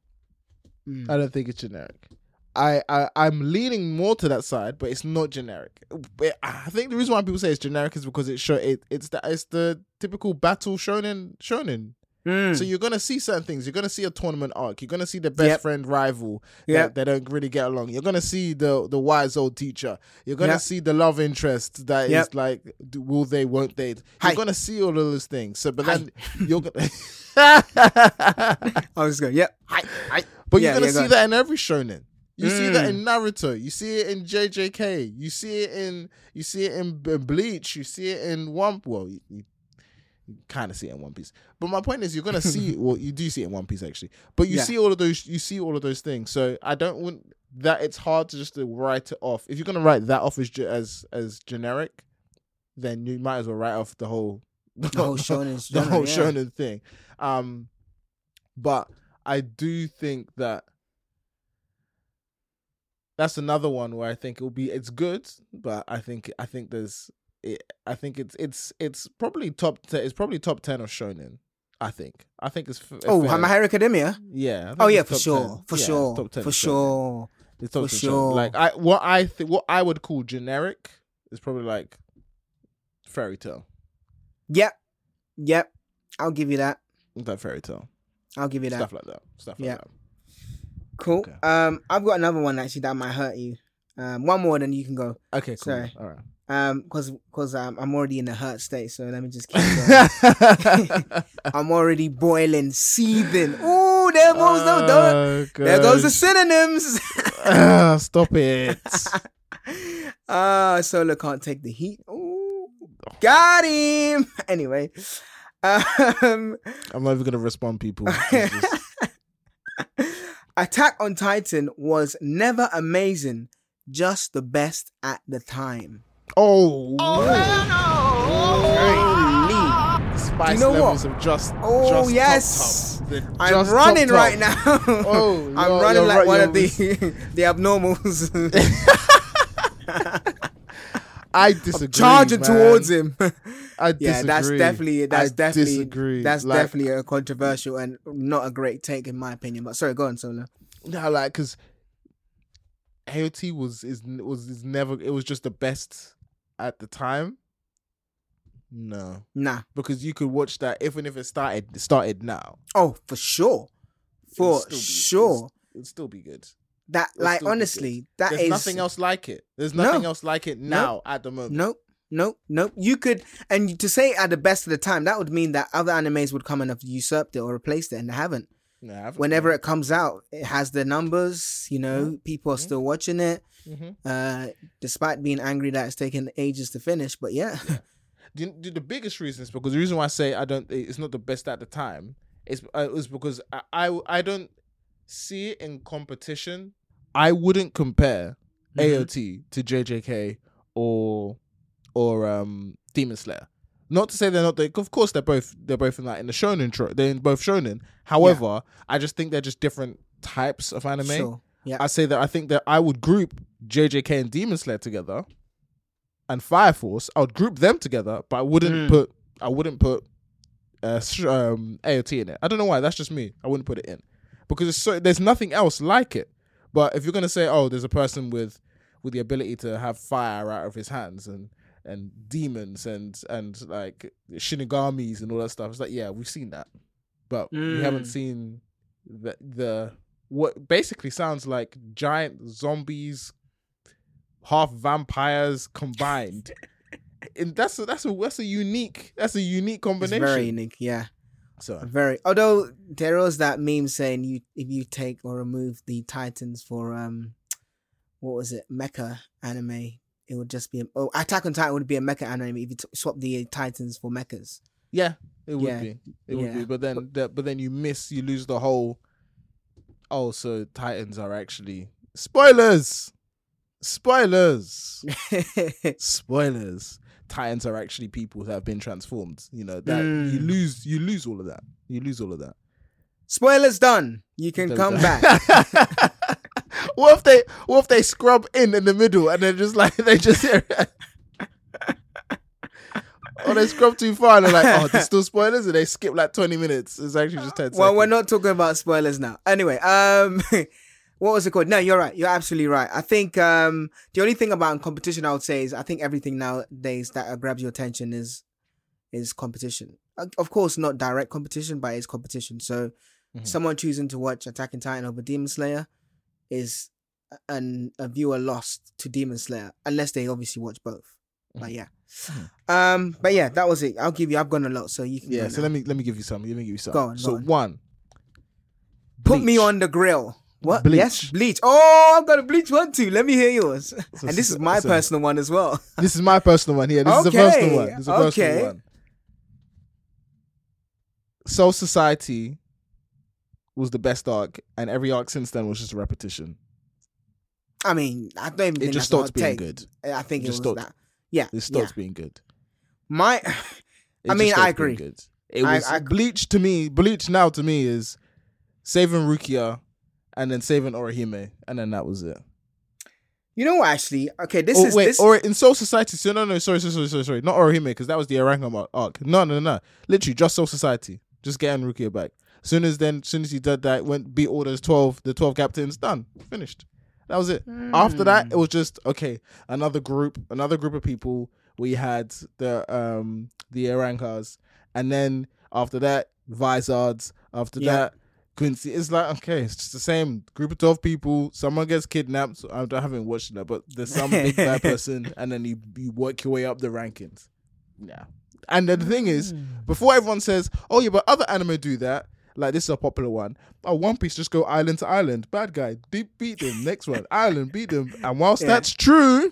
I'm leaning more to that side, but it's not generic. I think the reason why people say it's generic is because it's the typical battle shonen. Mm. So you're going to see certain things. You're going to see a tournament arc. You're going to see the best friend rival that don't really get along. You're going to see the wise old teacher. You're going to see the love interest that is like, will they, won't they? You're going to see all of those things. So, but then you're going to... I was just going, But you're going to see that in every shonen. You see that in Naruto. You see it in JJK. You see it in Bleach. You see it in One... Well, you kind of see it in One Piece, but my point is, you're gonna see. Well, you do see it in One Piece actually, but you see all of those. You see all of those things. So I don't want that. It's hard to just write it off. If you're gonna write that off as generic, then you might as well write off the whole shonen thing. But I do think that that's another one where I think it's good, but I think there's. I think it's probably top 10 of shonen. I think it's. My Hero Academia. Yeah. For sure. It's top 10. Like what I would call generic is probably like fairy tale. Yep. I'll give you that. Stuff like that. Cool. Okay. I've got another one actually that might hurt you. One more, then you can go. Okay. Cool. Sorry. All right. Because I'm already in a hurt state, so let me just keep going. I'm already boiling, seething. Ooh, there goes the synonyms. Stop it. Solo can't take the heat. Ooh, got him. Anyway, I'm not even gonna respond, people. Attack on Titan was never amazing, just the best at the time. Oh, holy! Spice levels of just. Oh, yes! I'm running right now. Oh, I'm running like one of the abnormals. I disagree. I'm charging towards him. I disagree. Yeah, that's definitely a controversial and not a great take in my opinion. But sorry, go on, Solo. No, like because AOT was just the best. At the time, nah, because you could watch that even if it started now. Oh, for sure, it'd still be good. That it'll like honestly, that there's is nothing else like it. There's nothing else like it now at the moment. Nope. You could, and to say at the best of the time, that would mean that other animes would come and have usurped it or replaced it, and they haven't. Whenever it comes out, it has the numbers. You know, people are still watching it. Mm-hmm. Despite being angry that it's taken ages to finish, but the biggest reason is because the reason why I say it's not the best at the time is because I don't see it in competition. I wouldn't compare AOT to JJK or Demon Slayer. Not to say they're not. Of course, they're both in the shonen. They're in both shonen. However, I just think they're just different types of anime. Sure. Yeah. I say that I think that I would group JJK and Demon Slayer together, and Fire Force. I would group them together, but I wouldn't put AOT in it. I don't know why. That's just me. I wouldn't put it in because there's nothing else like it. But if you're gonna say, oh, there's a person with the ability to have fire out of his hands and demons and like shinigamis and all that stuff, it's like we've seen that, but we haven't seen the what basically sounds like giant zombies, half vampires combined, and that's a unique combination. It's very unique, So very. Although there was that meme saying if you take or remove the Titans for what was it, mecha anime, it would just be Attack on Titan would be a mecha anime if you swap the Titans for mechas. Yeah, it would be. It would be. But then, you lose the whole. Oh, so Titans are actually spoilers. Titans are actually people that have been transformed. You know that you lose all of that. You lose all of that. Spoilers done. You can come back. What if they scrub in the middle and they're just like or they scrub too far and they're like, oh, there's still spoilers, and they skip like 20 minutes. It's actually just 10 seconds. Well, we're not talking about spoilers now. Anyway, What was it called? No, you're right. You're absolutely right. I think the only thing about competition I would say is I think everything nowadays that grabs your attention is competition. Of course, not direct competition, but it's competition. So someone choosing to watch Attack on Titan over Demon Slayer is a viewer lost to Demon Slayer, unless they obviously watch both. But yeah. But yeah, that was it. I've gone a lot, so you can go. So let me give you something. Go on. One. Bleach. Put me on the grill. What? Bleach. Yes, Bleach. Oh, I've got a Bleach one too. Let me hear yours. So, and this is my personal one as well. This is my personal one here. This is the personal one. This is the personal one. Soul Society was the best arc, and every arc since then was just a repetition. I mean, I don't even think it just stopped being good. I think it was that. Yeah, it stopped being good. I agree. It was Bleach to me. Bleach now to me is saving Rukia, and then saving Orihime, and then that was it. You know what, actually? Okay, or in Soul Society. So no, sorry. Not Orihime, because that was the Arangama arc. No. Literally, just Soul Society. Just getting Rukia back. Soon as he did that, beat all those 12 captains. Done. Finished. That was it. After that, it was just, okay, another group of people. We had the Arankars. And then after that, Vizards. After that, Quincy. It's like, okay, it's just the same group of 12 people. Someone gets kidnapped. So I haven't watched that, but there's some big bad person. And then you work your way up the rankings. Yeah. And then the thing is, before everyone says, oh yeah, but other anime do that. Like, this is a popular one. Oh, One Piece just go island to island. Bad guy, beat them. Next one, island, beat them. And whilst that's true,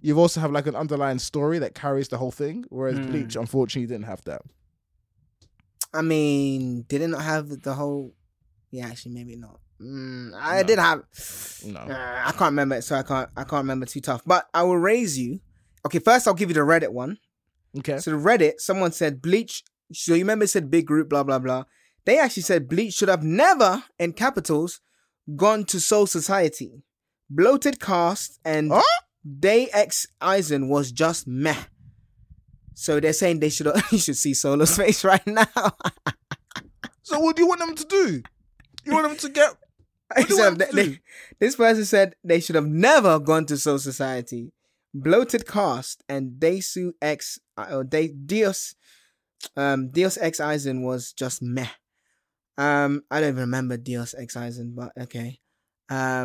you also have like an underlying story that carries the whole thing. Whereas Bleach, unfortunately, didn't have that. I mean, did it not have the whole... Yeah, actually, maybe not. I did have... No. I can't remember it, so I can't remember too tough. But I will raise you... Okay, first I'll give you the Reddit one. Okay. So the Reddit, someone said Bleach... So you remember it said big group, blah, blah, blah. They actually said Bleach should have never, in capitals, gone to Soul Society. Bloated cast and Day X Eisen was just meh. So they're saying you should see Solo's face right now. So what do you want them to do? You want them to get... This person said they should have never gone to Soul Society. Bloated cast and Deus Ex Eisen was just meh. I don't even remember Deus Ex Eisen, but okay. I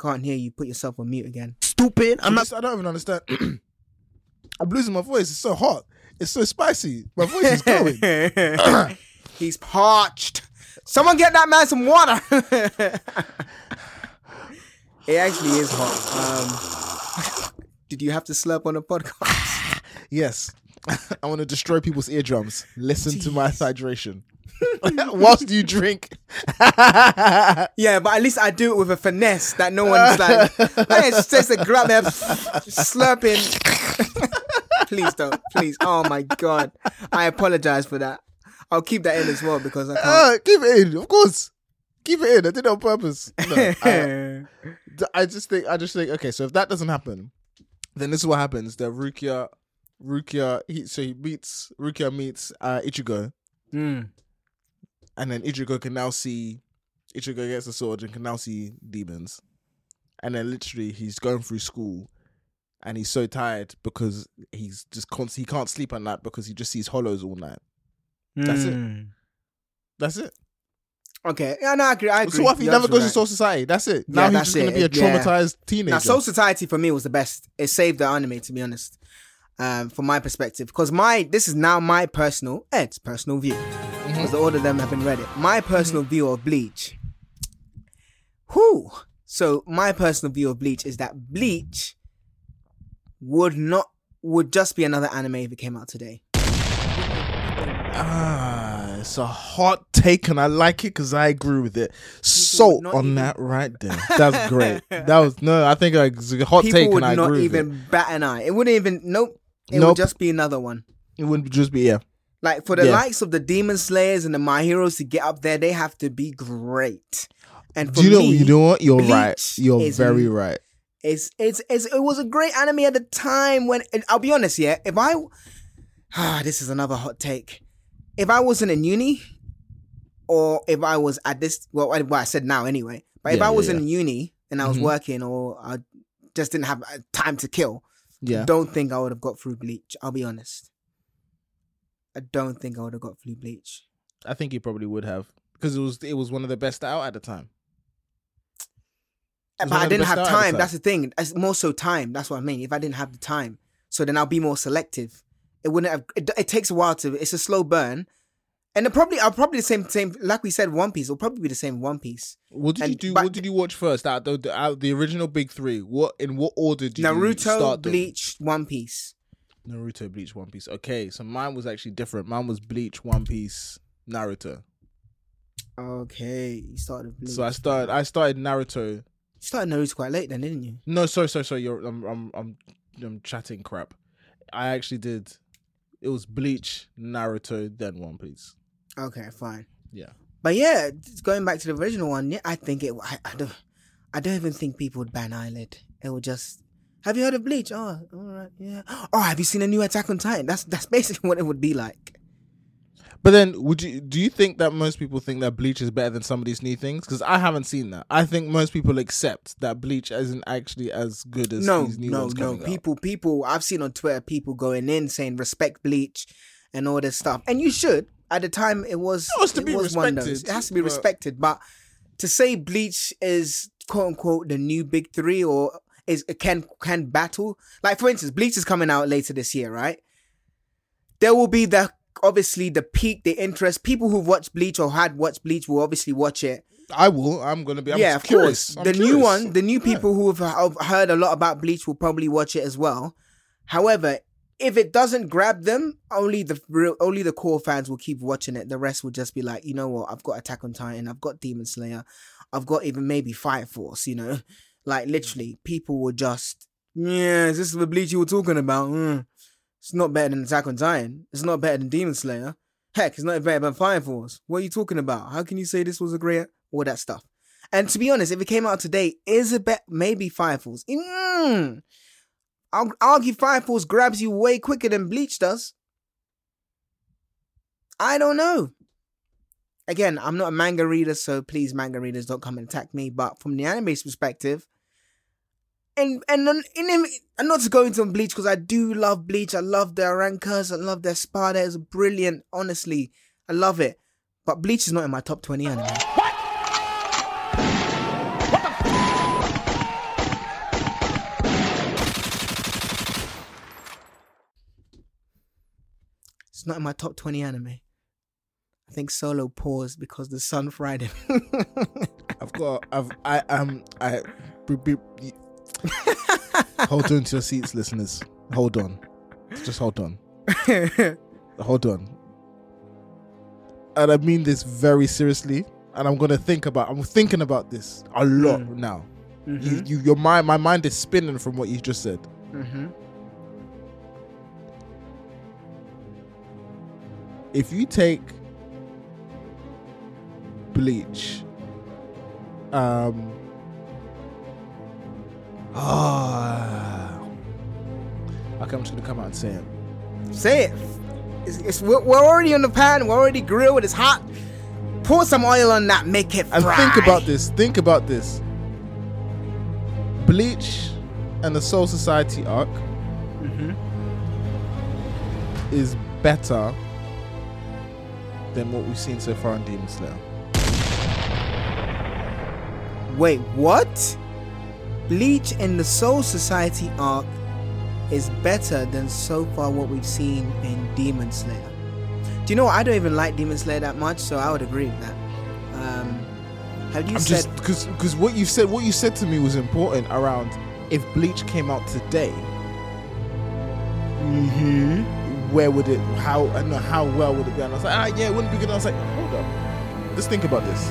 can't hear you. Put yourself on mute again. Stupid. I don't even understand. I'm losing my voice. It's so hot. It's so spicy. My voice is going. He's parched. Someone get that man some water. It actually is hot. Did you have to slurp on a podcast? Yes. I want to destroy people's eardrums. Listen to my hydration. Whilst you drink. Yeah, but at least I do it with a finesse that no one's like, it's just a grab there, slurping. Please don't. Please. Oh my God. I apologize for that. I'll keep that in as well because I can't. Keep it in, of course. Keep it in. I did it on purpose. No, I just think, okay, so if that doesn't happen, then this is what happens. The Rukia, Rukia meets Ichigo, and then Ichigo gets a sword and can now see demons, and then literally he's going through school, and he's so tired because he's just he can't sleep at night because he just sees hollows all night. That's it. Okay, yeah, no, I agree. So what if he never goes to Soul Society? That's it. Now he's just going to be a traumatized teenager. Now Soul Society for me was the best. It saved the anime, to be honest. From my perspective, because this is now my personal, Ed's personal view, because all of them have been read it. My personal view of Bleach. So my personal view of Bleach is that Bleach would just be another anime if it came out today. It's a hot take, and I like it because I agree with it. Salt on that right there. That's great. That was I think it's a hot take, and I agree with it. People would not even bat an eye. It wouldn't even. Nope. It would just be another one. It wouldn't just be like for the likes of the Demon Slayers and the My Heroes to get up there, they have to be great. And for me, you know what? You're Bleach right. You're very right. It was a great anime at the time when. I'll be honest, yeah. If I, this is another hot take. If I wasn't in uni, or if I was at this, well, I said now anyway, but if I was in uni and I was working, or I just didn't have time to kill, I don't think I would have got through Bleach. I'll be honest. I don't think I would have got through Bleach. I think you probably would have, because it was one of the best out at the time. But I didn't have time. That's the thing. It's more so time. That's what I mean. If I didn't have the time, so then I'll be more selective. It wouldn't have. It takes a while to. It's a slow burn, and I'll probably the same. Like we said, One Piece will probably be the same. One Piece. What did you watch first? Out the original big three. In what order did you start them? Naruto, Bleach, One Piece. Okay, so mine was actually different. Mine was Bleach, One Piece, Naruto. Okay, you started Bleach. So I started Naruto. You started Naruto quite late then, didn't you? No, sorry. I'm chatting crap. I actually did. It was Bleach, Naruto, then One Piece. Okay, fine. Yeah. But yeah, going back to the original one, yeah, I think it. I don't even think people would ban Eyelid. It would just. Have you heard of Bleach? Oh, all right, yeah. Oh, have you seen a new Attack on Titan? That's basically what it would be like. But then, do you think that most people think that Bleach is better than some of these new things? Because I haven't seen that. I think most people accept that Bleach isn't actually as good as these new ones coming out. People, I've seen on Twitter people going in saying respect Bleach and all this stuff. And you should. At the time, it was one of those. It has to be respected. But to say Bleach is, quote unquote, the new big three, or is can battle. Like, for instance, Bleach is coming out later this year, right? There will be obviously the peak, the interest. People who've watched Bleach or had watched Bleach will obviously watch it. I will. I'm going to be. I'm yeah, of curious. Course. I'm the curious. New one, the new people who have heard a lot about Bleach will probably watch it as well. However, if it doesn't grab them, only the core fans will keep watching it. The rest will just be like, you know what? I've got Attack on Titan. I've got Demon Slayer. I've got even maybe Fire Force. You know, like literally, people will just is this the Bleach you were talking about? It's not better than Attack on Titan. It's not better than Demon Slayer. Heck, it's not better than Fire Force. What are you talking about? How can you say this was a great... All that stuff. And to be honest, if it came out today, is it better? Maybe Fire Force. I'll argue Fire Force grabs you way quicker than Bleach does. I don't know. Again, I'm not a manga reader, so please, manga readers, don't come and attack me. But from the anime's perspective... And not to go into Bleach, because I do love Bleach. I love their rankers. I love their spada. It's brilliant. Honestly, I love it. But Bleach is not in my top 20 anime. What the f- It's not in my top 20 anime. I think Solo paused because the sun fried him. Hold on to your seats, listeners. Hold on. Just hold on. Hold on. And I mean this very seriously. And I'm thinking about this a lot now. Mm-hmm. My mind is spinning from what you just said. Mm-hmm. If you take Bleach, okay, I'm just gonna come out and say it. Say it. We're already on the pan. We're already grilled. It's hot. Pour some oil on that. Make it fry. And think about this. Bleach and the Soul Society arc is better than what we've seen so far in Demon Slayer. Wait, what? Bleach and the Soul Society arc is better than so far what we've seen in Demon Slayer. Do you know what? I don't even like Demon Slayer that much, so I would agree with that. Because what you said to me was important around if Bleach came out today, where would it? How well would it be? And I was like, yeah, it wouldn't be good. And I was like, hold up, let's think about this.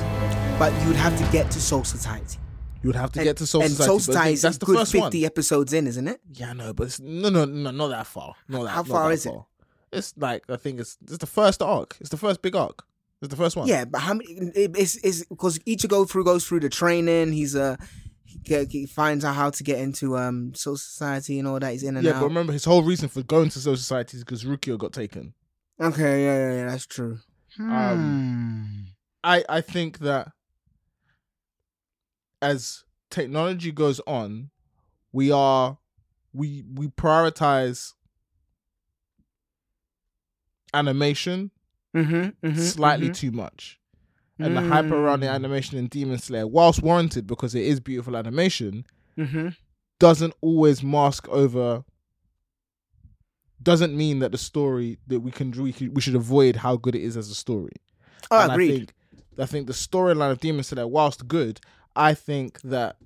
But you would have to get to Soul Society. You would have to get to Soul Society. And Soul Society is a good 50 episodes in, isn't it? Yeah, I know, but it's, no, not that far. How far is it? It's like, I think it's the first arc. It's the first big arc. It's the first one. Yeah, but how many? It's because each goes through the training. He finds out how to get into Soul Society and all that. He's in and out. Yeah, but remember his whole reason for going to Soul Society is because Rukia got taken. Okay, yeah, that's true. I think that as technology goes on, we prioritize animation slightly too much. And the hype around the animation in Demon Slayer, whilst warranted because it is beautiful animation, doesn't always mask over, doesn't mean that the story that we should avoid how good it is as a story. Oh, agreed. I think the storyline of Demon Slayer, whilst good, I think that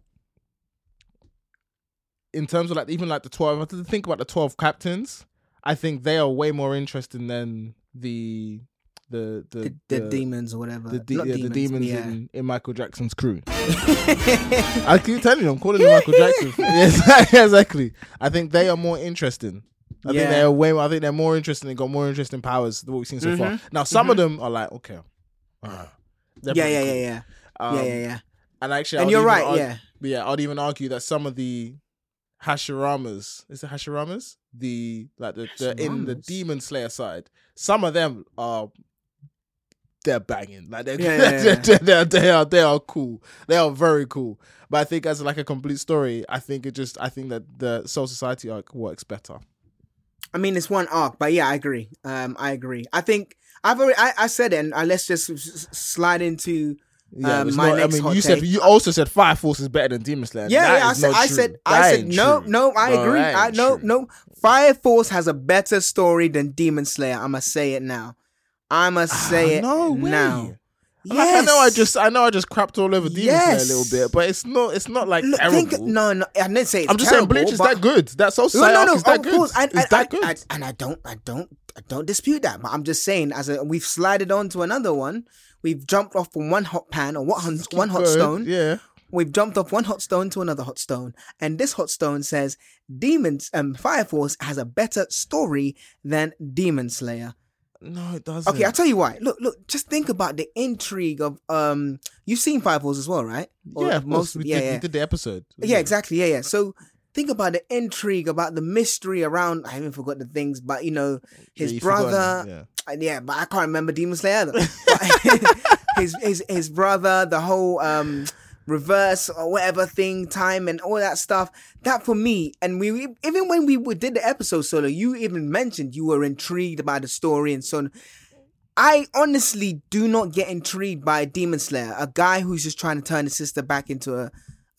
in terms of like even like the 12, I think about the 12 captains. I think they are way more interesting than the demons or whatever. The demons in Michael Jackson's crew. I keep telling you, I'm calling them Michael Jackson. Yes, exactly. I think they are more interesting. I think they're more interesting. They got more interesting powers than what we've seen so far. Now, some of them are like, okay, yeah. And actually, and you're right. I'd even argue that some of the Hashiramas, is it Hashiramas? The in the Demon Slayer side, some of them are, they're banging. Like they are cool. They are very cool. But I think as like a complete story, I think that the Soul Society arc works better. I mean, it's one arc, but yeah, I agree. I think I've already I said it, and let's just slide into. You also said Fire Force is better than Demon Slayer. I agree. Fire Force has a better story than Demon Slayer. I'ma say it now. Yes. Like, I know I just crapped all over Demon Slayer a little bit, but it's not like terrible. I didn't say it's terrible. I'm just saying Bleach is that good. That's so sad. I don't dispute that, but I'm just saying we've slided on to another one. We've jumped off from one hot pan or one hot stone. Yeah. We've jumped off one hot stone to another hot stone. And this hot stone says Fire Force has a better story than Demon Slayer. No, it doesn't. Okay, I'll tell you why. Look, just think about the intrigue of you've seen Fire Force as well, right? We did the episode. Yeah, exactly. Yeah. So think about the intrigue, about the mystery around. I haven't forgot the things, but you know, his brother. But I can't remember Demon Slayer. His brother, the whole reverse or whatever thing, time and all that stuff. That for me, and we even when we did the episode solo, you even mentioned you were intrigued by the story and so on. I honestly do not get intrigued by Demon Slayer, a guy who's just trying to turn his sister back into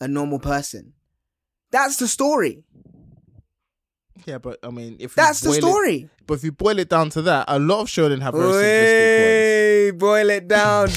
a normal person. That's the story. Yeah, but I mean, if you boil it down to that, a lot of shonen have very simplistic ones. Boil it down,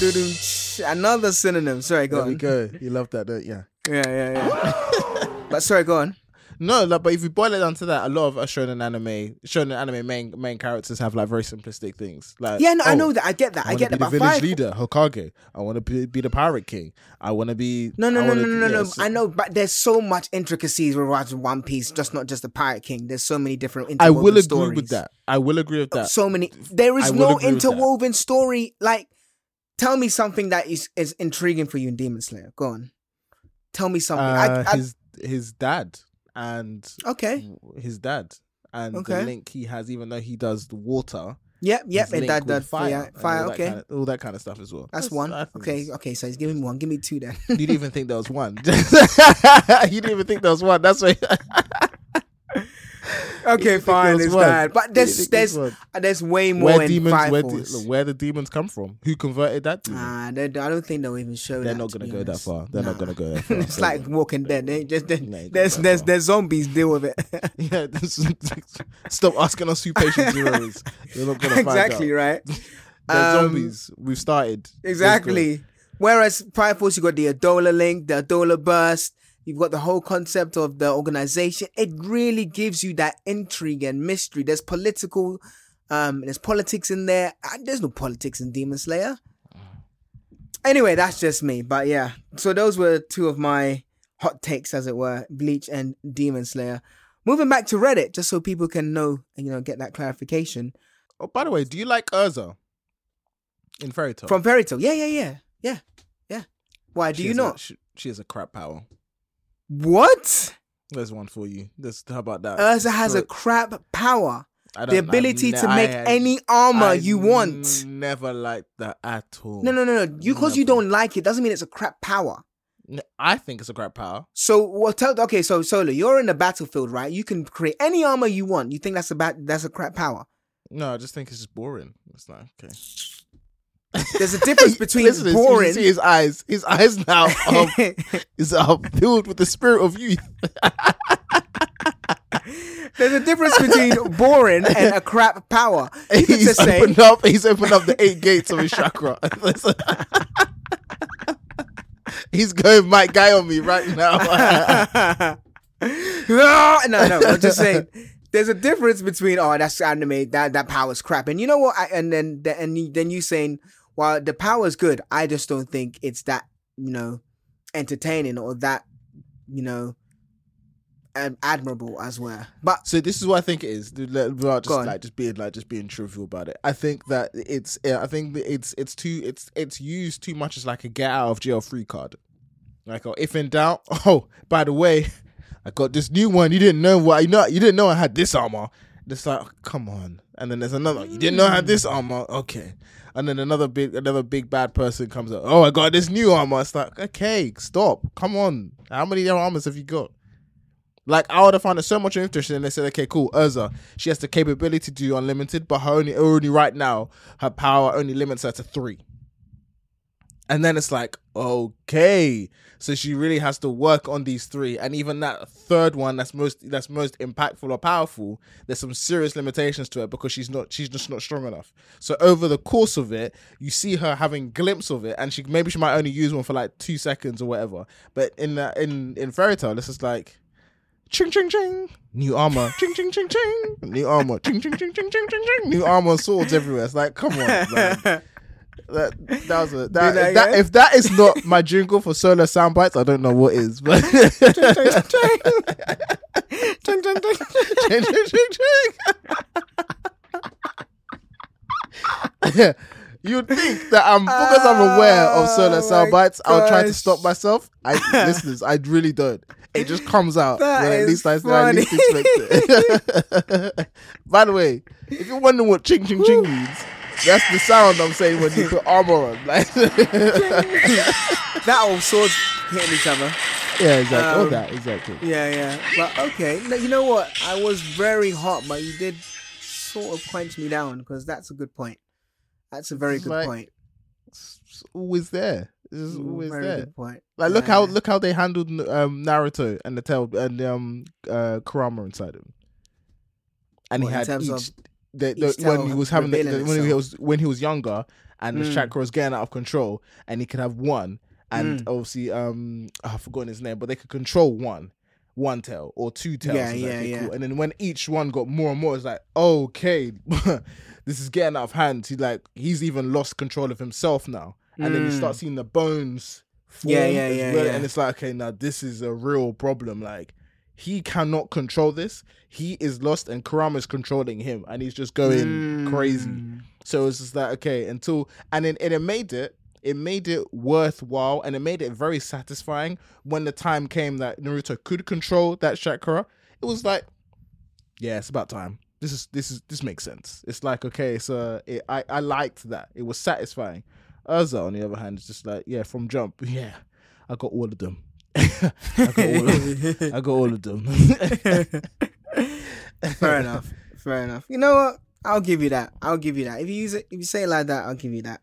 another synonym. Sorry, go on. There we go. You love that, don't you? Yeah. But sorry, go on. No, like, but if you boil it down to that, a lot of shonen anime main characters have like very simplistic things. Like, I know that. I get that. But village leader, Hokage. I want to be the pirate king. I want to be. No. I know, but there's so much intricacies with One Piece. Just not just the pirate king. There's so many different interwoven stories. I will agree with that. So many. There is no interwoven story. Like, tell me something that is intriguing for you in Demon Slayer. Go on. Tell me something. His dad and the link he has, even though he does the water. Yep, and that fire. Okay, all that kind of stuff as well. That's one. Okay. So he's giving me one. Give me two then. You didn't even think there was one. That's why. Okay, fine. It's bad, but there's way more in Fire Force. Where the demons come from? Who converted that demon? I don't think they'll even show. They're not gonna go that far. They're not gonna go that far. It's like Walking Dead. There's zombies. Deal with it. Yeah. Stop asking us who patient zero is. You're not gonna find out. Exactly right. There's zombies. We've started. Exactly. Whereas Fire Force, you got the Adola link, the Adola burst. You've got the whole concept of the organization. It really gives you that intrigue and mystery. There's there's politics in there. There's no politics in Demon Slayer. Anyway, that's just me. But yeah, so those were two of my hot takes, as it were, Bleach and Demon Slayer. Moving back to Reddit, just so people can know and get that clarification. Oh, by the way, do you like Urza in Fairy Tail? From Fairy Tail, yeah. Why do you not? She has a crap power. What? There's one for you. How about that? Urza has a crap power. The ability to make any armor you want. Never liked that at all. No. Because you don't like it doesn't mean it's a crap power. I think it's a crap power. So okay, so Solo, you're in the battlefield, right? You can create any armor you want. You think that's a crap power? No, I just think it's just boring. It's not okay. There's a difference between boring. You see his eyes. His eyes now are filled with the spirit of youth. There's a difference between boring and a crap power. You could just say he's opened up the 8 gates of his chakra. He's going my guy on me right now. No. I'm just saying. There's a difference between that's anime, that power's crap, and you know what? And then you saying, well, the power's good. I just don't think it's that entertaining or that admirable as well. But so this is what I think it is. Without just being trivial about it. I think that it's used too much as like a get out of jail free card. Like, if in doubt, by the way, I got this new one. You didn't know what you didn't know I had this armor. It's like, come on. And then there's another. You didn't know I had this armor. Okay. And then another big bad person comes up. Oh, I got this new armor. It's like, okay, stop. Come on. How many other armors have you got? Like, I would have found it so much interesting. And they said, okay, cool. Urza, she has the capability to do unlimited, but her only right now, her power only limits her to 3. And then it's like, okay, so she really has to work on these 3, and even that third one that's most impactful or powerful. There's some serious limitations to it because she's just not strong enough. So over the course of it, you see her having glimpse of it, and she might only use one for like 2 seconds or whatever. But in Fairy Tail, this is like, ching ching ching, new armor, ching ching ching ching, new armor, ching ching ching ching ching ching ching, new armor, swords everywhere. It's like, come on, man. If that is not my jingle for Solo sound bites, I don't know what is. But you'd think that because I'm aware of Solo sound bites, I'll try to stop myself. Listeners, I really don't. It just comes out. At least expect it. By the way, if you're wondering what ching ching ching means, that's the sound I'm saying when you put armor on. Like, that old swords hitting each other. Yeah, exactly. Exactly. Yeah. But okay, you know what? I was very hot, but you did sort of quench me down because that's a good point. That's a very good point. It's always there. It's always very there. Good point. Like, look how they handled Naruto and the tail and Kurama inside him, and he had when he was younger and his chakra was getting out of control, and he could have one, and obviously I've forgotten his name, but they could control one tail or 2 tails. Cool. And then when each one got more and more, it's like, okay, this is getting out of hand. He's even lost control of himself now, and then you start seeing the bones form and it's like, okay, now this is a real problem. Like, he cannot control this. He is lost, and Kurama's controlling him, and he's just going crazy. So it's just like, okay, and it made it. It made it worthwhile, and it made it very satisfying when the time came that Naruto could control that chakra. It was like, yeah, it's about time. This makes sense. It's like, okay, so I liked that. It was satisfying. Urza, on the other hand, is just like, yeah, from jump, yeah, I got all of them. I got all of them. Fair enough. You know what? I'll give you that. If you use it, if you say it like that, I'll give you that.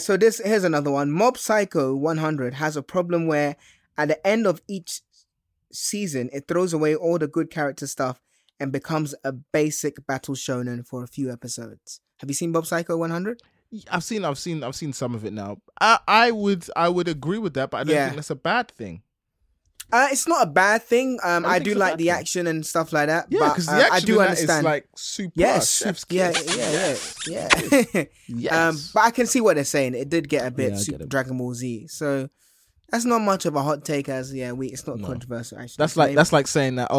So here's another one. Mob Psycho 100 has a problem where at the end of each season, it throws away all the good character stuff and becomes a basic battle shonen for a few episodes. Have you seen Mob Psycho 100? I've seen some of it now. I would agree with that, but I don't think that's a bad thing. It's not a bad thing. I do like the action and stuff like that. Yeah, because the action is like super. Yeah. But I can see what they're saying. It did get a bit super Dragon Ball Z, so that's not much of a hot take. It's not controversial. Actually, that's like saying that.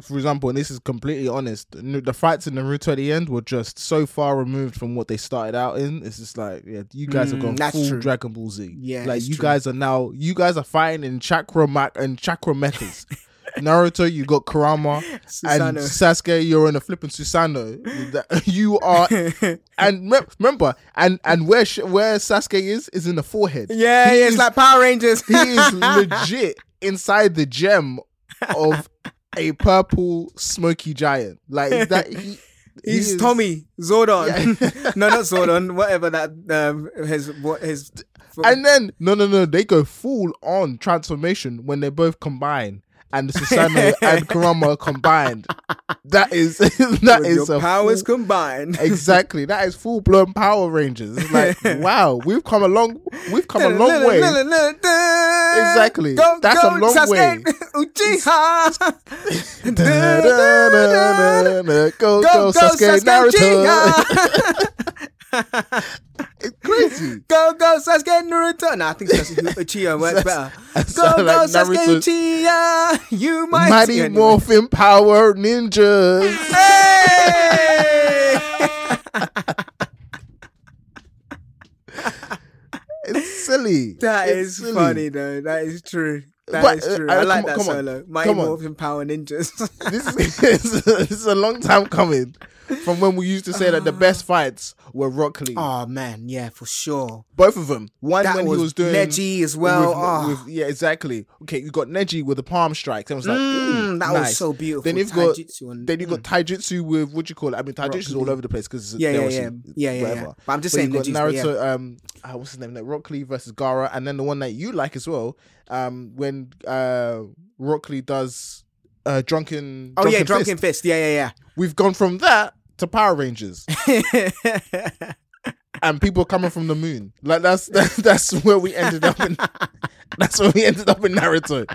For example, and this is completely honest. The fights in Naruto at the end were just so far removed from what they started out in. It's just like, you guys have gone full Dragon Ball Z. Yeah, like you guys are fighting in chakra metals. Naruto, you got Kurama, Susanoo. And Sasuke, you're in a flipping Susanoo. You are, and remember, and where Sasuke is in the forehead. Yeah, it's like Power Rangers. He is legit inside the gem of a purple smoky giant. Like that, he's Tommy Zordon. Yeah. No, not Zordon. Whatever that his. And then no, they go full on transformation when they both combine, and the Susanoo and Kurama combined. That is that when is your powers full, combined. Exactly, that is full blown Power Rangers. It's like wow, we've come a long way. Exactly, that's a long way. Uchiha, go Sasuke Naruto. It's crazy. Go Sasuke Naruto. Nah, I think Sasuke Uchiha works better. Go Sasuke Uchiha. You mighty morphin power ninjas. Hey! It's silly. That is silly. Funny though. That is true. That is true. I like that solo. Mighty morphin power ninjas. This is a long time coming. From when we used to say that the best fights were Rock Lee. Oh man, yeah, for sure. Both of them. One that when he was doing Neji as well. Yeah, exactly. Okay, you got Neji with the palm strikes. I was like, that nice. Was so beautiful. Then you've got taijutsu taijutsu with what you call it. I mean, taijutsu's all over the place because yeah. But I'm just saying, you've got Naruto. Yeah. What's his name? Like Rock Lee versus Gaara, and then the one that you like as well. When Rock Lee does drunken. Oh yeah, drunken fist. Yeah. We've gone from that to Power Rangers, and people coming from the moon. Like that's where we ended up in. That's where we ended up in Naruto.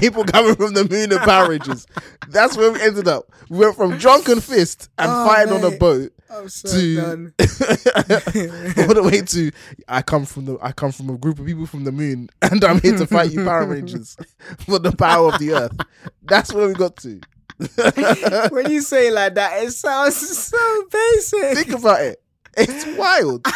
People coming from the moon and Power Rangers. That's where we ended up. We went from drunken fist and fighting on a boat to done. All the way to I come from a group of people from the moon, and I'm here to fight you, Power Rangers, for the power of the earth. That's where we got to. When you say it like that, it sounds so basic. Think about it. It's wild.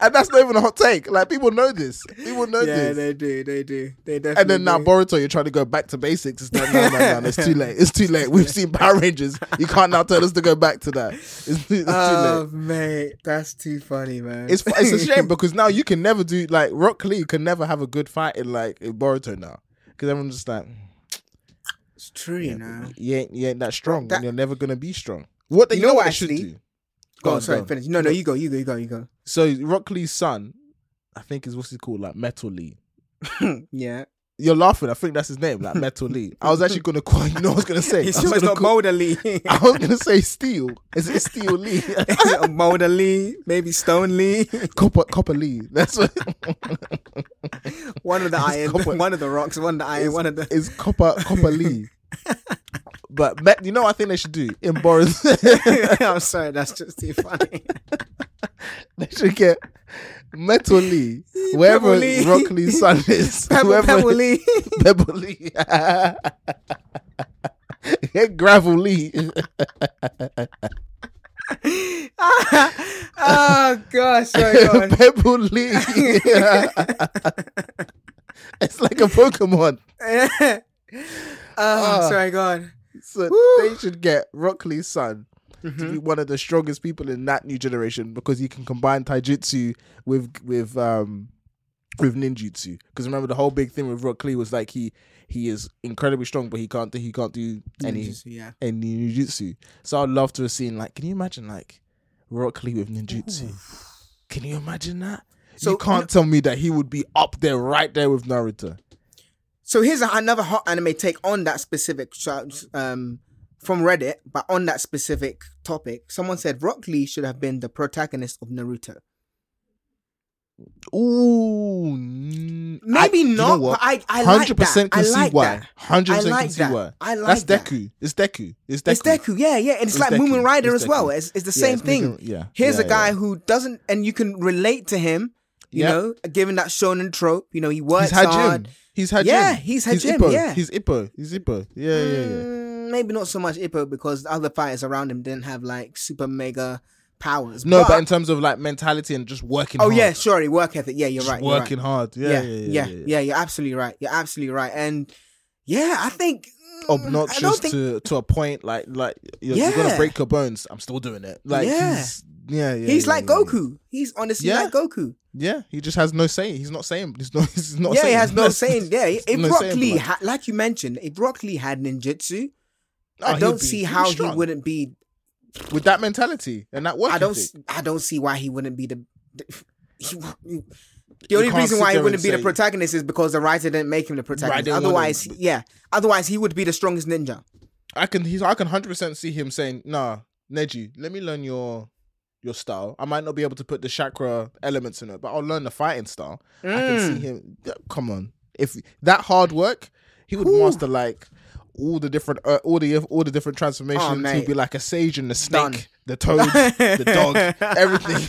And that's not even a hot take. Like, people know this. Yeah, they do. They definitely and then now Boruto, you're trying to go back to basics. It's like, no. It's too late. We've seen Power Rangers. You can't now tell us to go back to that. It's too late. Oh, mate. That's too funny, man. It's a shame because now you can never do, like, Rock Lee can never have a good fight in Boruto now. Because everyone's just like... It's true, you know. You ain't that strong, and you're never gonna be strong. What you know what actually? Should do? Go on, sorry, finish. No, you go. So Rock Lee's son, I think is what's he called, like Metal Lee. Yeah. You're laughing. I think that's his name, like Metal Lee. I was actually gonna call. You know what I was gonna say? It's not Molder Lee. I was gonna say Steel. Is it Steel Lee? Is it Molder Lee? Maybe Stone Lee. Copper Lee. That's what. One of the iron. Copper. One of the rocks. One of the iron. One of the. It's Copper Lee. But you know what I think they should do in Boris. I'm sorry, that's just too funny. They should get Metal Lee, wherever Rock Lee's son is. Pebble Lee. Get Gravel Lee. Oh gosh, sorry, go on. Pebble Lee. It's like a Pokemon. Sorry, go on. So Woo! They should get Rock Lee's son to be one of the strongest people in that new generation because he can combine taijutsu with ninjutsu. Because remember, the whole big thing with Rock Lee was like he is incredibly strong, but he can't do any ninjutsu. So I'd love to have seen, like, can you imagine like Rock Lee with ninjutsu? Ooh. Can you imagine that? So, you can't tell me that he would be up there, right there with Naruto. So here's another hot anime take on that specific, from Reddit, but on that specific topic. Someone said Rock Lee should have been the protagonist of Naruto. Ooh. Maybe not, but I like that. 100% can see why. 100% can see why. That's Deku. It's Deku. Yeah. And it's like Mugen Rider as well. It's the same thing. Yeah. Here's a guy who doesn't, and you can relate to him, you know, given that shonen trope, you know, he works hard. He's Ippo. Yeah. Maybe not so much Ippo because the other fighters around him didn't have like super mega powers. No, but in terms of like mentality and just working hard. Oh yeah, sure, work ethic. Yeah, you're right. Working hard. Yeah. You're absolutely right. And Yeah, I think obnoxious to a point. Like you're gonna break your bones. I'm still doing it. He's like Goku. He's honestly like Goku. Yeah, he just has no say. He's not saying. He's not. Yeah, saying. He has no saying. Yeah, if no Brock Lee, like you mentioned, if Brock Lee had ninjutsu, I don't see how he wouldn't be with that mentality and that work. I don't see why he wouldn't be the only reason why he wouldn't be the protagonist is because the writer didn't make him the protagonist. Otherwise he would be the strongest ninja. I can 100% see him saying, "Nah, Neji, let me learn your style. I might not be able to put the chakra elements in it, but I'll learn the fighting style." I can see him. Come on, if that hard work, he would master like all the different, all the different transformations. He'd be like a sage and the snake, the toad, the dog, everything.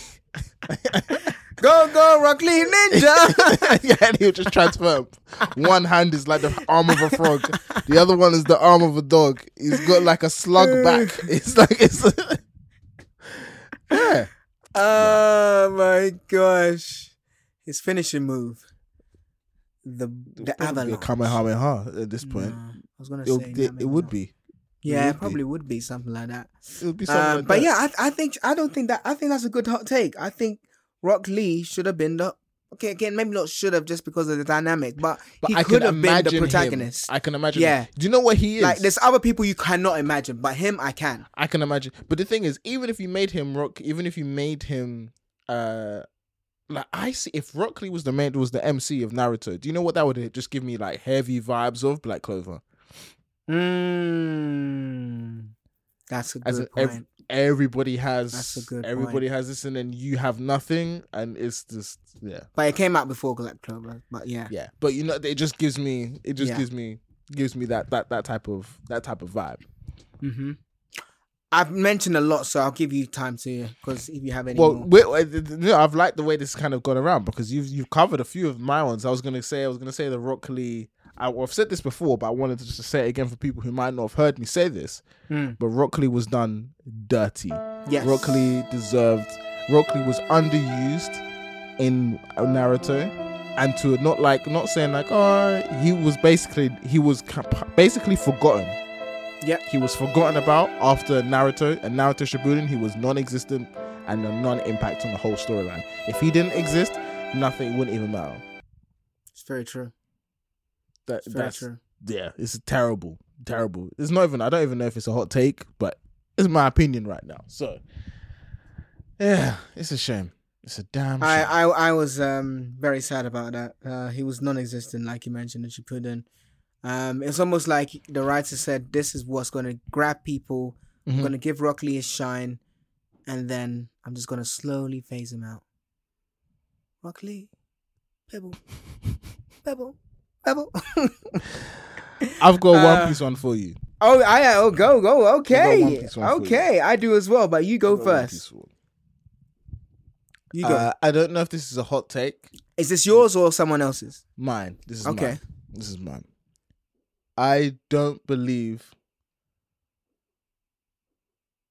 Go, Rock Lee Ninja. Yeah, and he'll just transfer. One hand is like the arm of a frog. The other one is the arm of a dog. He's got like a slug back. Yeah. Oh my gosh! His finishing move, the avalanche, Kamehameha. At this point, I was gonna say it would be. Yeah, it probably would be something like that. It would be something like that. But yeah, I think that's a good hot take. I think Rock Lee should have been the. Okay, again, maybe not should have just because of the dynamic, but he could have been the protagonist. I can imagine. Yeah. Do you know what he is? Like, there's other people you cannot imagine, but him, I can. I can imagine. But the thing is, if Rock Lee was the MC of Naruto, do you know what that would just give me, like, heavy vibes of Black Clover? That's a good point. Everybody has this, and then you have nothing, and it's just but it came out before Black Clover, but but you know, it just gives me gives me that type of vibe. Mm-hmm. I've mentioned a lot, so I'll give you time to, because if you have any I've liked the way this kind of gone around, because you've covered a few of my ones. I was gonna say the Rock Lee. I've said this before, but I wanted to just say it again for people who might not have heard me say this. But Rock Lee was done dirty. Yes. Rock Lee was underused in Naruto, and to he was basically forgotten. Yeah, he was forgotten about after Naruto and Naruto Shippuden. He was non-existent and a non-impact on the whole storyline. If he didn't exist, nothing wouldn't even matter. It's very true. That's true. Yeah, it's terrible. It's not even. I don't even know if it's a hot take, but it's my opinion right now. So, yeah, it's a shame. It's a damn shame. I was very sad about that. He was non-existent, like you mentioned, that you put in. It's almost like the writer said, "This is what's going to grab people. Mm-hmm. I'm going to give Rock Lee his shine, and then I'm just going to slowly phase him out." Rock Lee, pebble. I've got One Piece one for you. Go. Okay, I do as well, but you go first. You go. I don't know if this is a hot take. Is this yours or someone else's? Mine. This is mine. I don't believe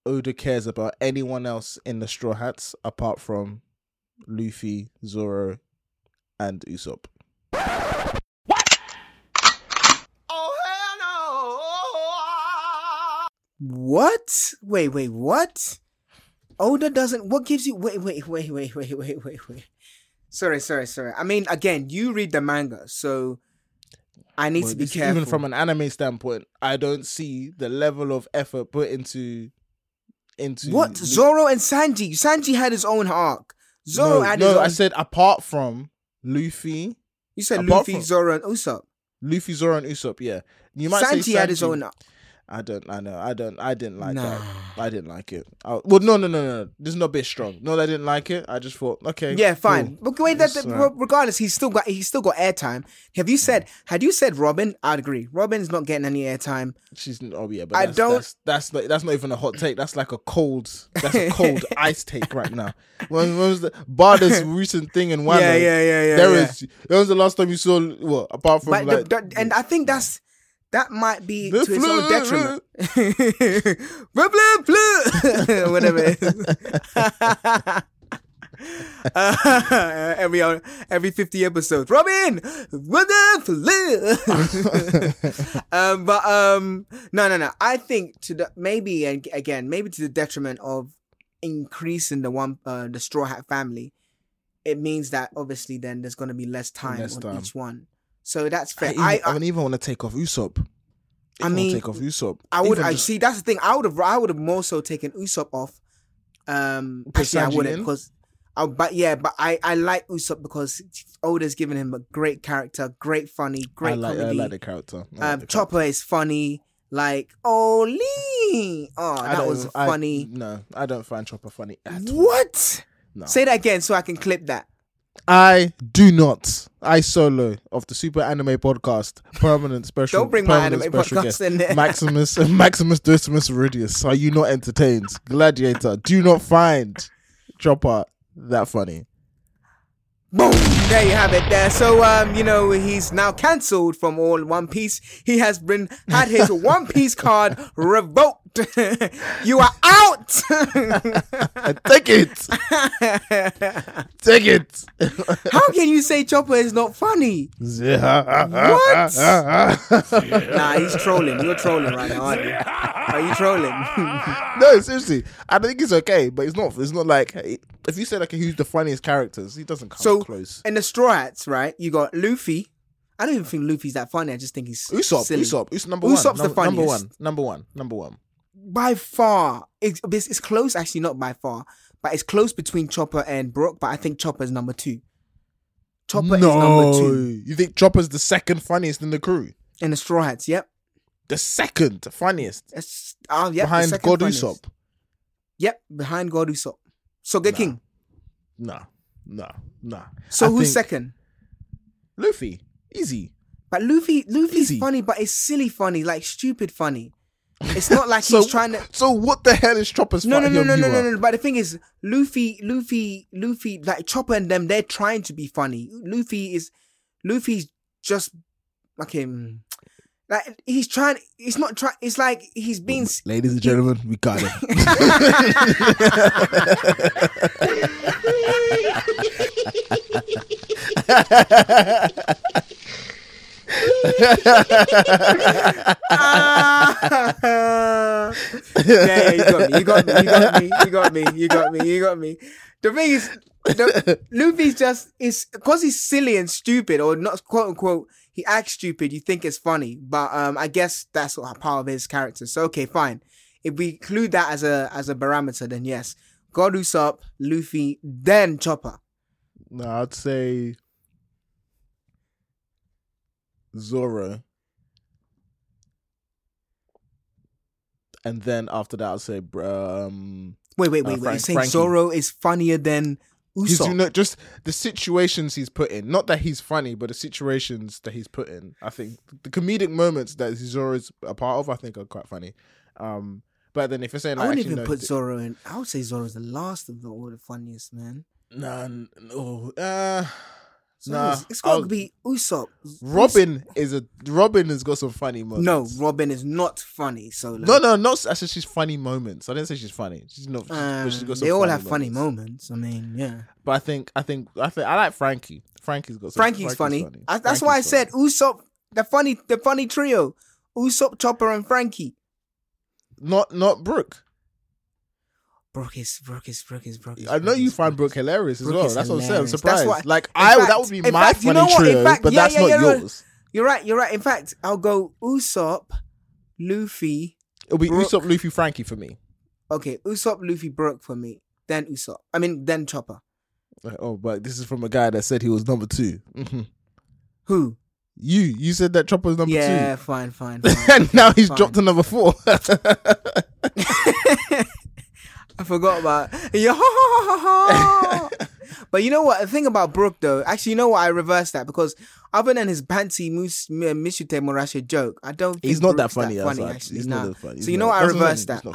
Oda cares about anyone else in the Straw Hats apart from Luffy, Zoro, and Usopp. What? Wait, what? Oda doesn't... What gives you... Wait. Sorry. I mean, again, you read the manga, so I need to be careful. Even from an anime standpoint, I don't see the level of effort put into what? Zoro and Sanji. Sanji had his own arc. No, I said apart from Luffy... You said Luffy, Zoro, and Usopp. Luffy, Zoro, and Usopp, yeah. You might say Sanji had his own arc. I didn't like that. I didn't like it. No. This is not a bit strong. No, I didn't like it. I just thought, okay. Yeah, fine. Cool. But wait, regardless, he's still got airtime. Had you said Robin, I'd agree. Robin's not getting any airtime. But that's not even a hot take. That's like a cold ice take right now. When was the Barda's recent thing in Wano? Yeah. That was the last time you saw what apart from and I think that's. That might be to its own detriment. Whatever it is. every 50 episodes. Robin! No. I think maybe to the detriment of increasing the Straw Hat family, it means that obviously then there's going to be less time on each one. So that's fair. I don't even want to take off Usopp. I would see. That's the thing. I would have more so taken Usopp off. Actually, I wouldn't, but I like Usopp because Oda's given him a great character, great funny, great comedy. I like the character. Chopper is funny. Like, that was funny. No, I don't find Chopper funny at all. What? No. Say that again, so I can clip that. I do not. I Solo of the Super Anime Podcast, permanent special. Don't bring my anime podcast guest, in there. Maximus Decimus Meridius. Are you not entertained? Gladiator. Do not find Chopper that funny. Boom! There you have it. There. So he's now cancelled from all One Piece. He has been had his One Piece card revoked. You are out. Take it. How can you say Chopper is not funny? What? Nah, he's trolling. You're trolling right now, aren't you? Are you trolling? No, seriously. I think it's okay, but it's not like if you say like who's the funniest characters, he doesn't come close. In the Straw Hats, right? You got Luffy. I don't even think Luffy's that funny. I just think he's silly. Usopp's the funniest. Number one. By far, it's close. Actually, not by far, but it's close between Chopper and Brooke. But I think Chopper's number two. You think Chopper's the second funniest in the crew? In the Straw Hats, yep. The second funniest. Behind God Usopp. Yep, behind God Usopp. Sogeking. Nah. So who's second? Luffy, easy. But Luffy's easy. Funny, but it's silly funny, like stupid funny. It's not like he's trying to. So what the hell is Chopper's? No. But the thing is, Luffy, like Chopper and them, they're trying to be funny. Luffy's just okay. Like he's trying. It's not trying. It's like he's being. Ladies and gentlemen, we got it. Yeah, you got me. The thing is, Luffy's just is because he's silly and stupid, or not quote unquote, he acts stupid. You think it's funny, but I guess that's part of his character. So okay, fine. If we include that as a barometer, then yes, God Usopp, Luffy, then Chopper. No, I'd say. Zoro, and then after that I'll say wait, you're saying Frankie. Zoro is funnier than Usopp? Just the situations he's put in, not that he's funny, but the situations that he's put in. I think the comedic moments that Zoro is a part of, I think are quite funny. But then if you're saying like, I wouldn't even put Zoro in. I would say Zoro's the last of all the funniest, man. So nah, it's got to be Usopp. Robin has got some funny moments. No, Robin is not funny. Solo. No. I said she's funny moments. I didn't say she's funny. She's not. She's got some. They all funny have moments. Funny moments. I mean, yeah. But I think I like Frankie. Frankie's funny. That's why I said Usopp. The funny trio: Usopp, Chopper, and Frankie. Not Brooke. Brooke is. I know you find Brooke hilarious as well. That's what I'm saying. I'm surprised. That would be my funny trio, but that's not yours. You're right. In fact, I'll go Usopp, Luffy. It'll be Usopp, Luffy, Frankie for me. Okay, Usopp, Luffy, Brooke for me. Then Usopp. I mean, then Chopper. Oh, but this is from a guy that said he was number two. Mm-hmm. Who? You said that Chopper's number two. Yeah, fine. And now he's dropped to number four. I forgot about it. But you know what? The thing about Brooke, though, actually, you know what? I reversed that because other than his Bansi Mishite Morashe joke, I don't think he's not that funny. He's not that funny. So you know what? I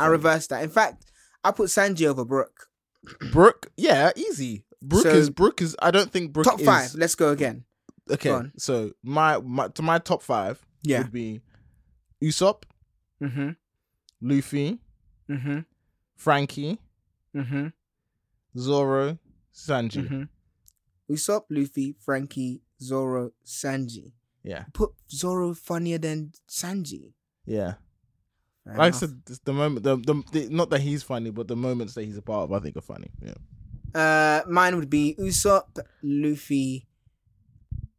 reversed that. In fact, I put Sanji over Brooke. Brooke? Yeah, easy. Brooke is. I don't think Brooke is. Top five. Let's go again. Okay. Go so my top five would be Usopp, mm-hmm. Luffy, mm-hmm. Frankie, mm-hmm. Zoro, Sanji. Mm-hmm. Usopp, Luffy, Frankie, Zoro, Sanji. Yeah. Put Zoro funnier than Sanji. Yeah. Fair like enough. I said, the moment, the not that he's funny, but the moments that he's a part of, I think are funny. Yeah. Mine would be Usopp, Luffy,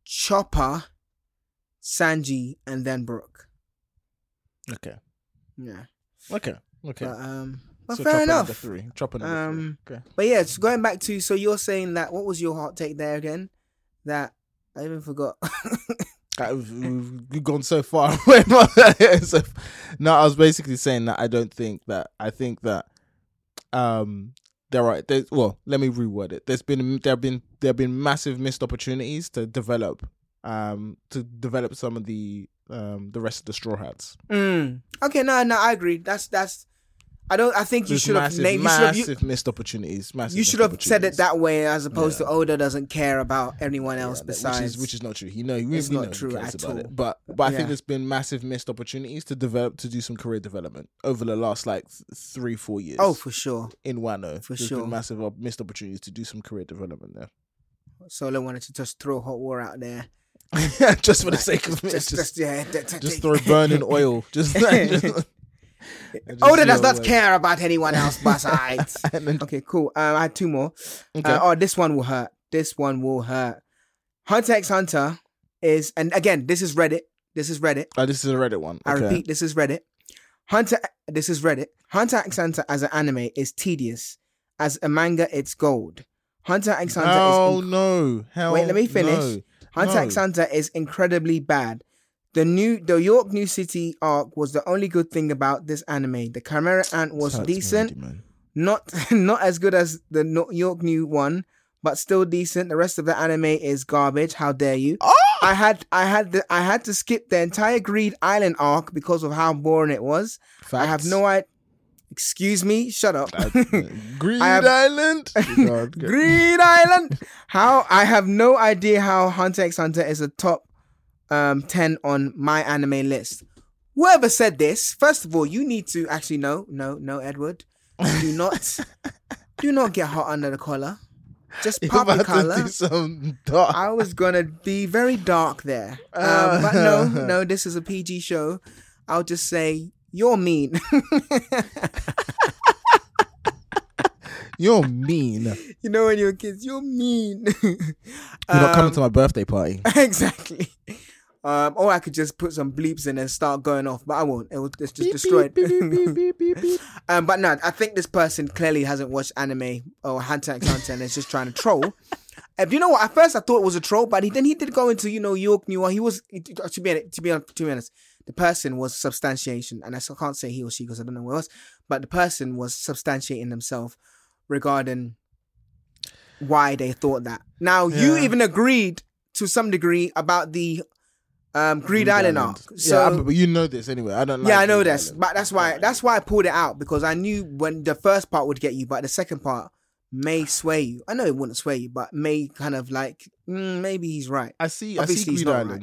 Chopper, Sanji, and then Brooke. Okay. Yeah. Okay. But, well, so fair enough. Chopper number three. Okay. But yeah, it's going back to, so you're saying that, what was your hot take there again? That, I even forgot. We've gone so far away. So, no, I was basically saying that I think that there have been massive missed opportunities to develop some of the rest of the Straw Hats. Okay, no, I agree. That's. You should have said it that way, as opposed to Oda doesn't care about anyone else besides. Which is not true. It's not true at all. But I think there's been massive missed opportunities to do some career development over the last like 3-4 years. Oh, for sure. In Wano, there's been massive missed opportunities to do some career development there. Solo wanted to just throw hot water out there. Just for the sake of it, just throw burning oil. Oda does not care about anyone else besides. Okay, cool. I had two more. Okay. This one will hurt. Hunter x Hunter is, and again, this is Reddit. Oh, this is a Reddit one. Okay. I repeat, this is Reddit. Hunter x Hunter as an anime is tedious. As a manga, it's gold. Hunter x Hunter is... Wait, let me finish. Hunter x Hunter is incredibly bad. The York New City arc was the only good thing about this anime. The Chimera Ant was decent, not as good as the York New one, but still decent. The rest of the anime is garbage. How dare you? Oh! I had to skip the entire Greed Island arc because of how boring it was. Facts. I have no idea. Excuse me, shut up. Greed Island? Greed Island! I have no idea how Hunter x Hunter is a top 10 on my anime list. Whoever said this, first of all, you need to actually no, Edward, do not get hot under the collar. Just pop the collar. I was gonna be very dark there, but no, this is a PG show. I'll just say you're mean. You're mean. You know when you're kids, you're mean. You're not coming to my birthday party. Exactly. Or I could just put some bleeps in and start going off, but I won't. It's just destroyed. But no, I think this person clearly hasn't watched anime or Hunter x Hunter and is just trying to troll. You know what? At first I thought it was a troll, but then he did go into, York New. He was, to be honest, the person was substantiation. And I can't say he or she because I don't know who else, but the person was substantiating themselves regarding why they thought that. Now, you even agreed to some degree about the Greed Island arc. So, yeah, but you know this anyway. I don't like I know this. But that's why I pulled it out, because I knew when the first part would get you, but the second part may sway you. I know it wouldn't sway you, but may kind of like, maybe he's right. Obviously, I see Greed Island.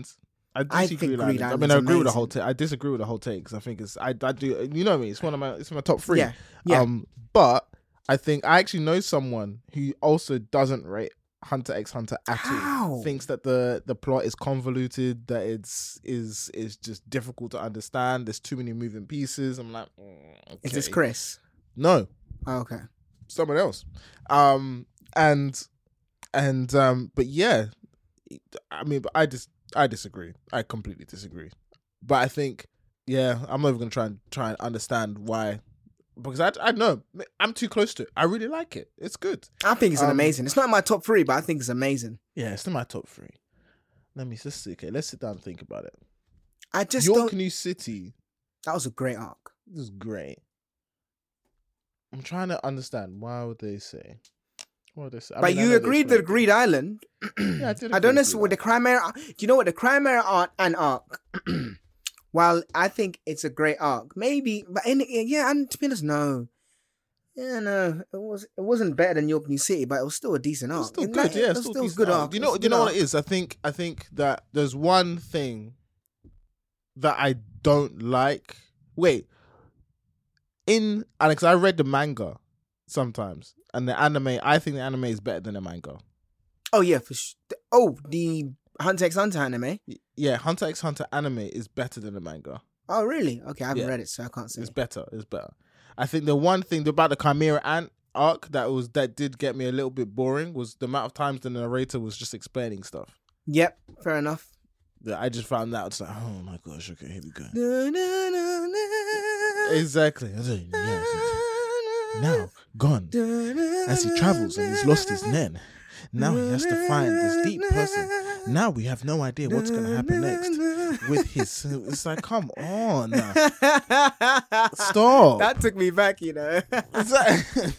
Right. I disagree with Greed Island. I mean, I agree with the whole take. I disagree with the whole take, because I think I do, you know what I mean? It's my top three. Yeah. But I think I actually know someone who also doesn't rate Hunter x Hunter at all. Thinks that the plot is convoluted, that it's just difficult to understand. There's too many moving pieces. I'm like, okay. Is this Chris? No. Oh, okay. Someone else. But yeah, I mean, but I disagree. I completely disagree. But I think, I'm not even gonna try and understand why. Because I know I'm too close to it. I really like it. It's good. I think it's an amazing. It's not in my top three, but I think it's amazing. Yeah, it's in my top three. Let me just see. Okay, let's sit down and think about it. I just York New City. That was a great arc. It was great. I'm trying to understand why would they say. But you agreed that Greed Island. Yeah, I did. Agree. I don't know what the Chimera. Do you know what the Chimera arc? While I think it's a great arc, maybe, but and to be honest, no. Yeah, no, it wasn't better than York New City, but it was still a decent arc. It was still good, yeah. It was still a good arc. You know what it is? I think that there's one thing that I don't like. Wait, because I read the manga, sometimes. And the anime, I think the anime is better than the manga. Oh, yeah, for sure. Oh, the Hunter x Hunter anime? Yeah, Hunter x Hunter anime is better than the manga. Oh, really? Okay, I haven't read it, so I can't say. It's better, it's better. I think the one thing about the Chimera Ant arc that did get me a little bit boring was the amount of times the narrator was just explaining stuff. Yep, fair enough. Yeah, I just found that. It's like, oh my gosh, okay, here we go. No, no, no, no. Exactly. Now, gone. As he travels and he's lost his nen. Now he has to find this deep person. Now we have no idea what's going to happen next with his... It's like, come on. Stop. That took me back, you know. That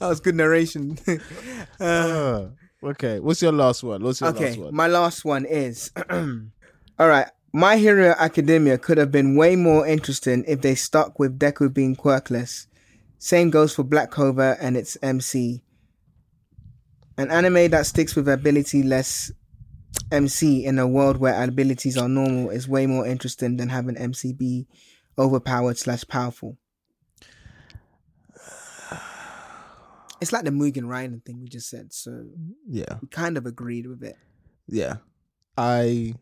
was good narration. Okay, what's your last one? Okay, my last one is... All right, My Hero Academia could have been way more interesting if they stuck with Deku being quirkless. Same goes for Black Clover and its MC. An anime that sticks with ability-less MC in a world where abilities are normal is way more interesting than having MC be overpowered/powerful. It's like the Mugen Rider thing we just said, so yeah, we kind of agreed with it. Yeah. I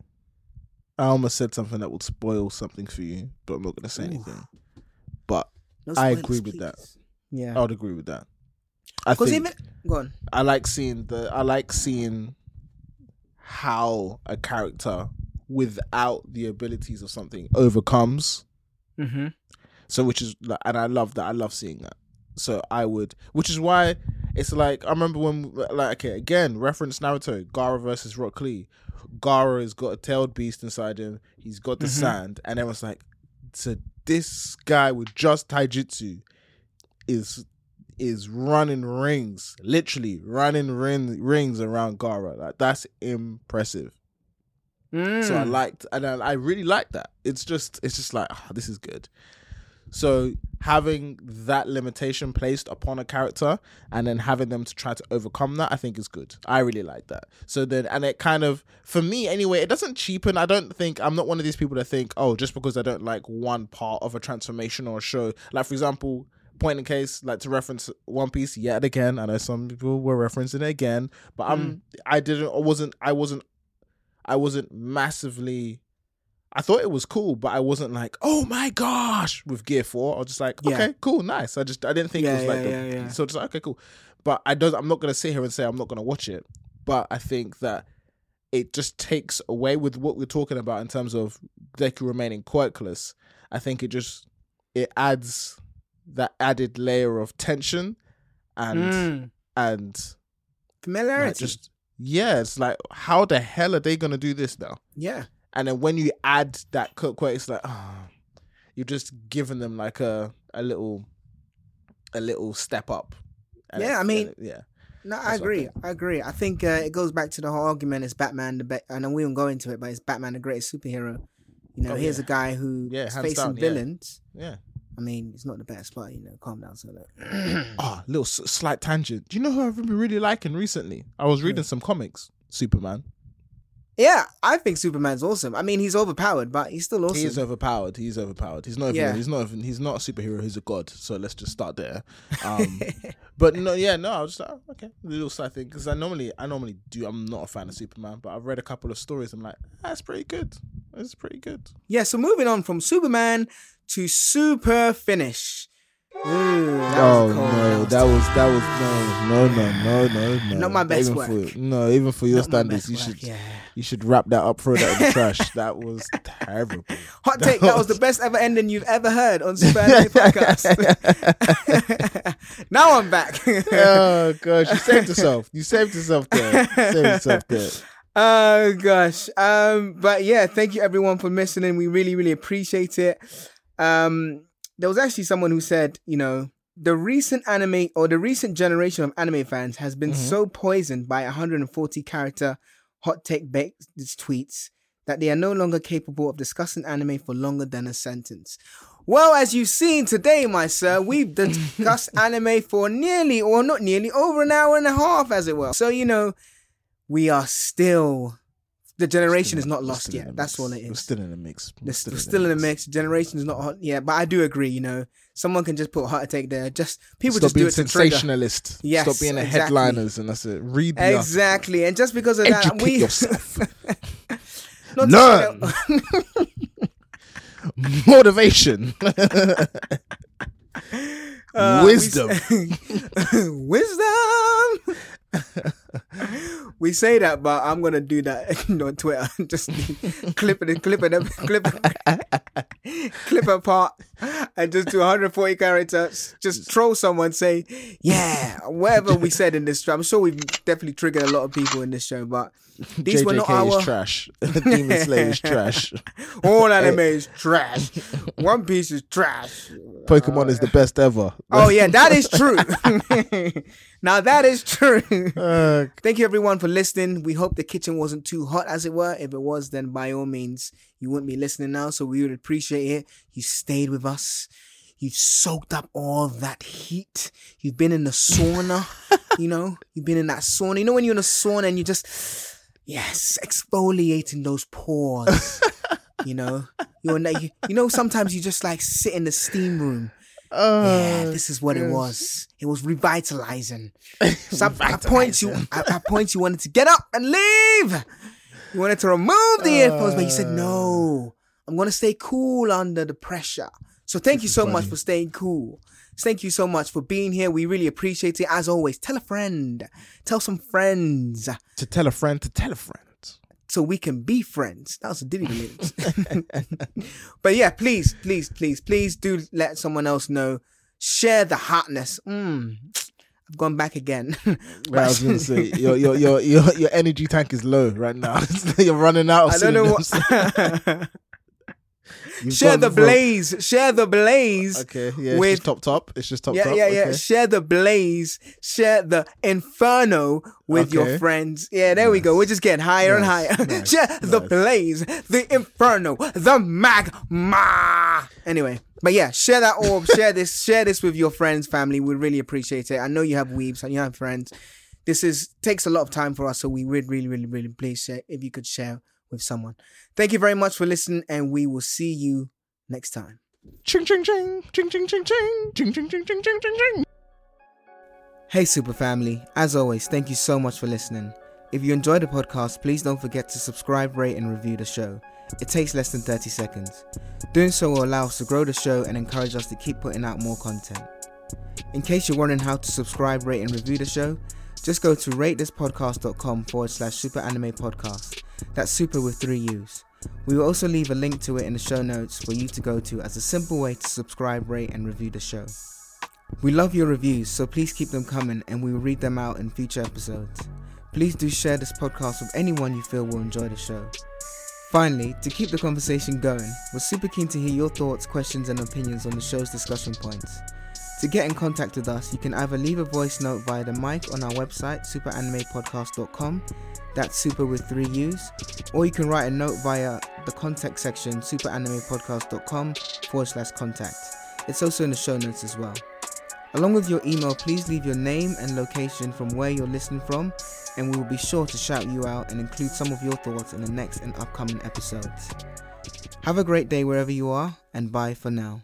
almost said something that would spoil something for you, but I'm not going to say anything. But no spoilers, I agree with that. Yeah, I would agree with that. I like seeing how a character without the abilities of something overcomes. Mm-hmm. So I love that. I love seeing that. So which is why it's like, I remember when, like, okay, again, reference Naruto, Gaara versus Rock Lee. Gaara has got a tailed beast inside him. He's got the sand, and everyone's like, so this guy with just taijutsu is running rings, literally running rings around Gaara. Like, that's impressive. So I really liked that. It's just like, oh, this is good. So having that limitation placed upon a character and then having them to try to overcome that, I think is good. I really like that. So then, and it kind of, for me anyway, it doesn't cheapen. I'm not one of these people that think, oh, just because I don't like one part of a transformation or a show, like, for example, point in case, like, to reference One Piece yet again, I know some people were referencing it again, but I wasn't massively, I thought it was cool, but I wasn't like, oh my gosh, with Gear 4. I was just like, okay, cool, nice. I didn't think it was like that. Yeah. So just like, okay, cool. But I'm not going to sit here and say I'm not going to watch it. But I think that it just takes away with what we're talking about in terms of Deku remaining quirkless. I think it adds that added layer of tension and familiarity. Like, just, yeah, it's like, how the hell are they going to do this now? Yeah. And then when you add that cookware, it's like, oh, you've just given them like a little step up. And yeah, I mean, yeah. No, I agree. I think it goes back to the whole argument, is Batman the best, and we won't go into it, but is Batman the greatest superhero? You know, here's a guy who is facing villains. Yeah. I mean, it's not the best, but, you know, calm down, Solo. Little slight tangent. Do you know who I've been really liking recently? I was reading some comics. Superman. Yeah, I think Superman's awesome. I mean, he's overpowered, but he's still awesome. He's overpowered. He's not a superhero. He's a god. So let's just start there. I was just like, okay, little side thing, because I normally do. I'm not a fan of Superman, but I've read a couple of stories. I'm like, that's pretty good. That's pretty good. Yeah. So moving on from Superman to Super Finish. Ooh, that was no. Not my best work. Even for your standards, you should wrap that up, throw that in the trash. That was terrible. Hot take, that was the best ever ending you've ever heard on Super Anime Podcast. Now I'm back. Oh gosh, you saved yourself. You saved yourself there. Oh gosh. But yeah, thank you everyone for listening. We really, really appreciate it. There was actually someone who said, you know, the recent generation of anime fans has been so poisoned by 140-character hot take baked tweets that they are no longer capable of discussing anime for longer than a sentence. Well, as you've seen today, my sir, we've discussed anime for over an hour and a half, as it were. So, you know, we are still The generation is not lost yet. That's all it is. We're still in the mix. We're still in the mix. Generation is not hot yet, but I do agree. You know, someone can just put heart attack there. Just people just do it to trigger. Stop being sensationalist. Yes, stop being the headliners, and that's it. Read the exactly, and just because of that, we yourself. Learn motivation. Wisdom. Wisdom. We say that, but I'm gonna do that on Twitter. Just clip apart and just do 140 characters. Just troll someone. Say, yeah, whatever we said in this show. I'm sure we've definitely triggered a lot of people in this show, but these JJK were not our. Is trash. Demon Slayer is trash. All anime is trash. One Piece is trash. Pokemon is the best ever. Oh yeah, that is true. Now that is true. Thank you everyone for listening. We hope the kitchen wasn't too hot, as it were. If it was, then by all means you wouldn't be listening now, so we would appreciate it. You stayed with us, you've soaked up all that heat, you've been in the sauna. You know, you've been in that sauna. You know when you're in a sauna and you're just exfoliating those pores. You know, you're in, you know, sometimes you just like sit in the steam room. This is what it was. It was revitalizing. So at points you wanted to get up and leave. You wanted to remove the earphones, but you said, no, I'm going to stay cool under the pressure. So thank you so much for staying cool. Thank you so much for being here. We really appreciate it. As always, tell a friend. Tell some friends. To tell a friend to tell a friend. So we can be friends. That was a Diddy lyrics. But yeah, please do let someone else know. Share the hotness. I've gone back again. Well, I was going to say, your energy tank is low right now. You're running out. I don't know what. Share the blaze. Share the blaze. Okay, yeah. With... It's just top. Yeah, okay. Share the blaze. Share the inferno with your friends. Yeah, there we go. We're just getting higher and higher. Nice. Share the blaze, the inferno, the magma. Anyway, but yeah, share that orb. share this with your friends, family. We really appreciate it. I know you have weebs and you have friends. This takes a lot of time for us, so we would really please if you could share with someone. Thank you very much for listening, and we will see you next time. Ching ching ching ching ching ching ching ching ching ching ching ching ching. Hey super family, as always, thank you so much for listening. If you enjoyed the podcast, please don't forget to subscribe, rate and review the show. It takes less than 30 seconds. Doing so will allow us to grow the show and encourage us to keep putting out more content. In case you're wondering how to subscribe, rate and review the show, just go to ratethispodcast.com/Super Anime Podcast. That's super with 3 U's. We will also leave a link to it in the show notes for you to go to as a simple way to subscribe, rate and review the show. We love your reviews, so please keep them coming and we will read them out in future episodes. Please do share this podcast with anyone you feel will enjoy the show. Finally, to keep the conversation going, we're super keen to hear your thoughts, questions and opinions on the show's discussion points. To get in contact with us, you can either leave a voice note via the mic on our website, superanimepodcast.com, that's super with 3 U's, or you can write a note via the contact section, superanimepodcast.com/contact. It's also in the show notes as well. Along with your email, please leave your name and location from where you're listening from, and we will be sure to shout you out and include some of your thoughts in the next and upcoming episodes. Have a great day wherever you are, and bye for now.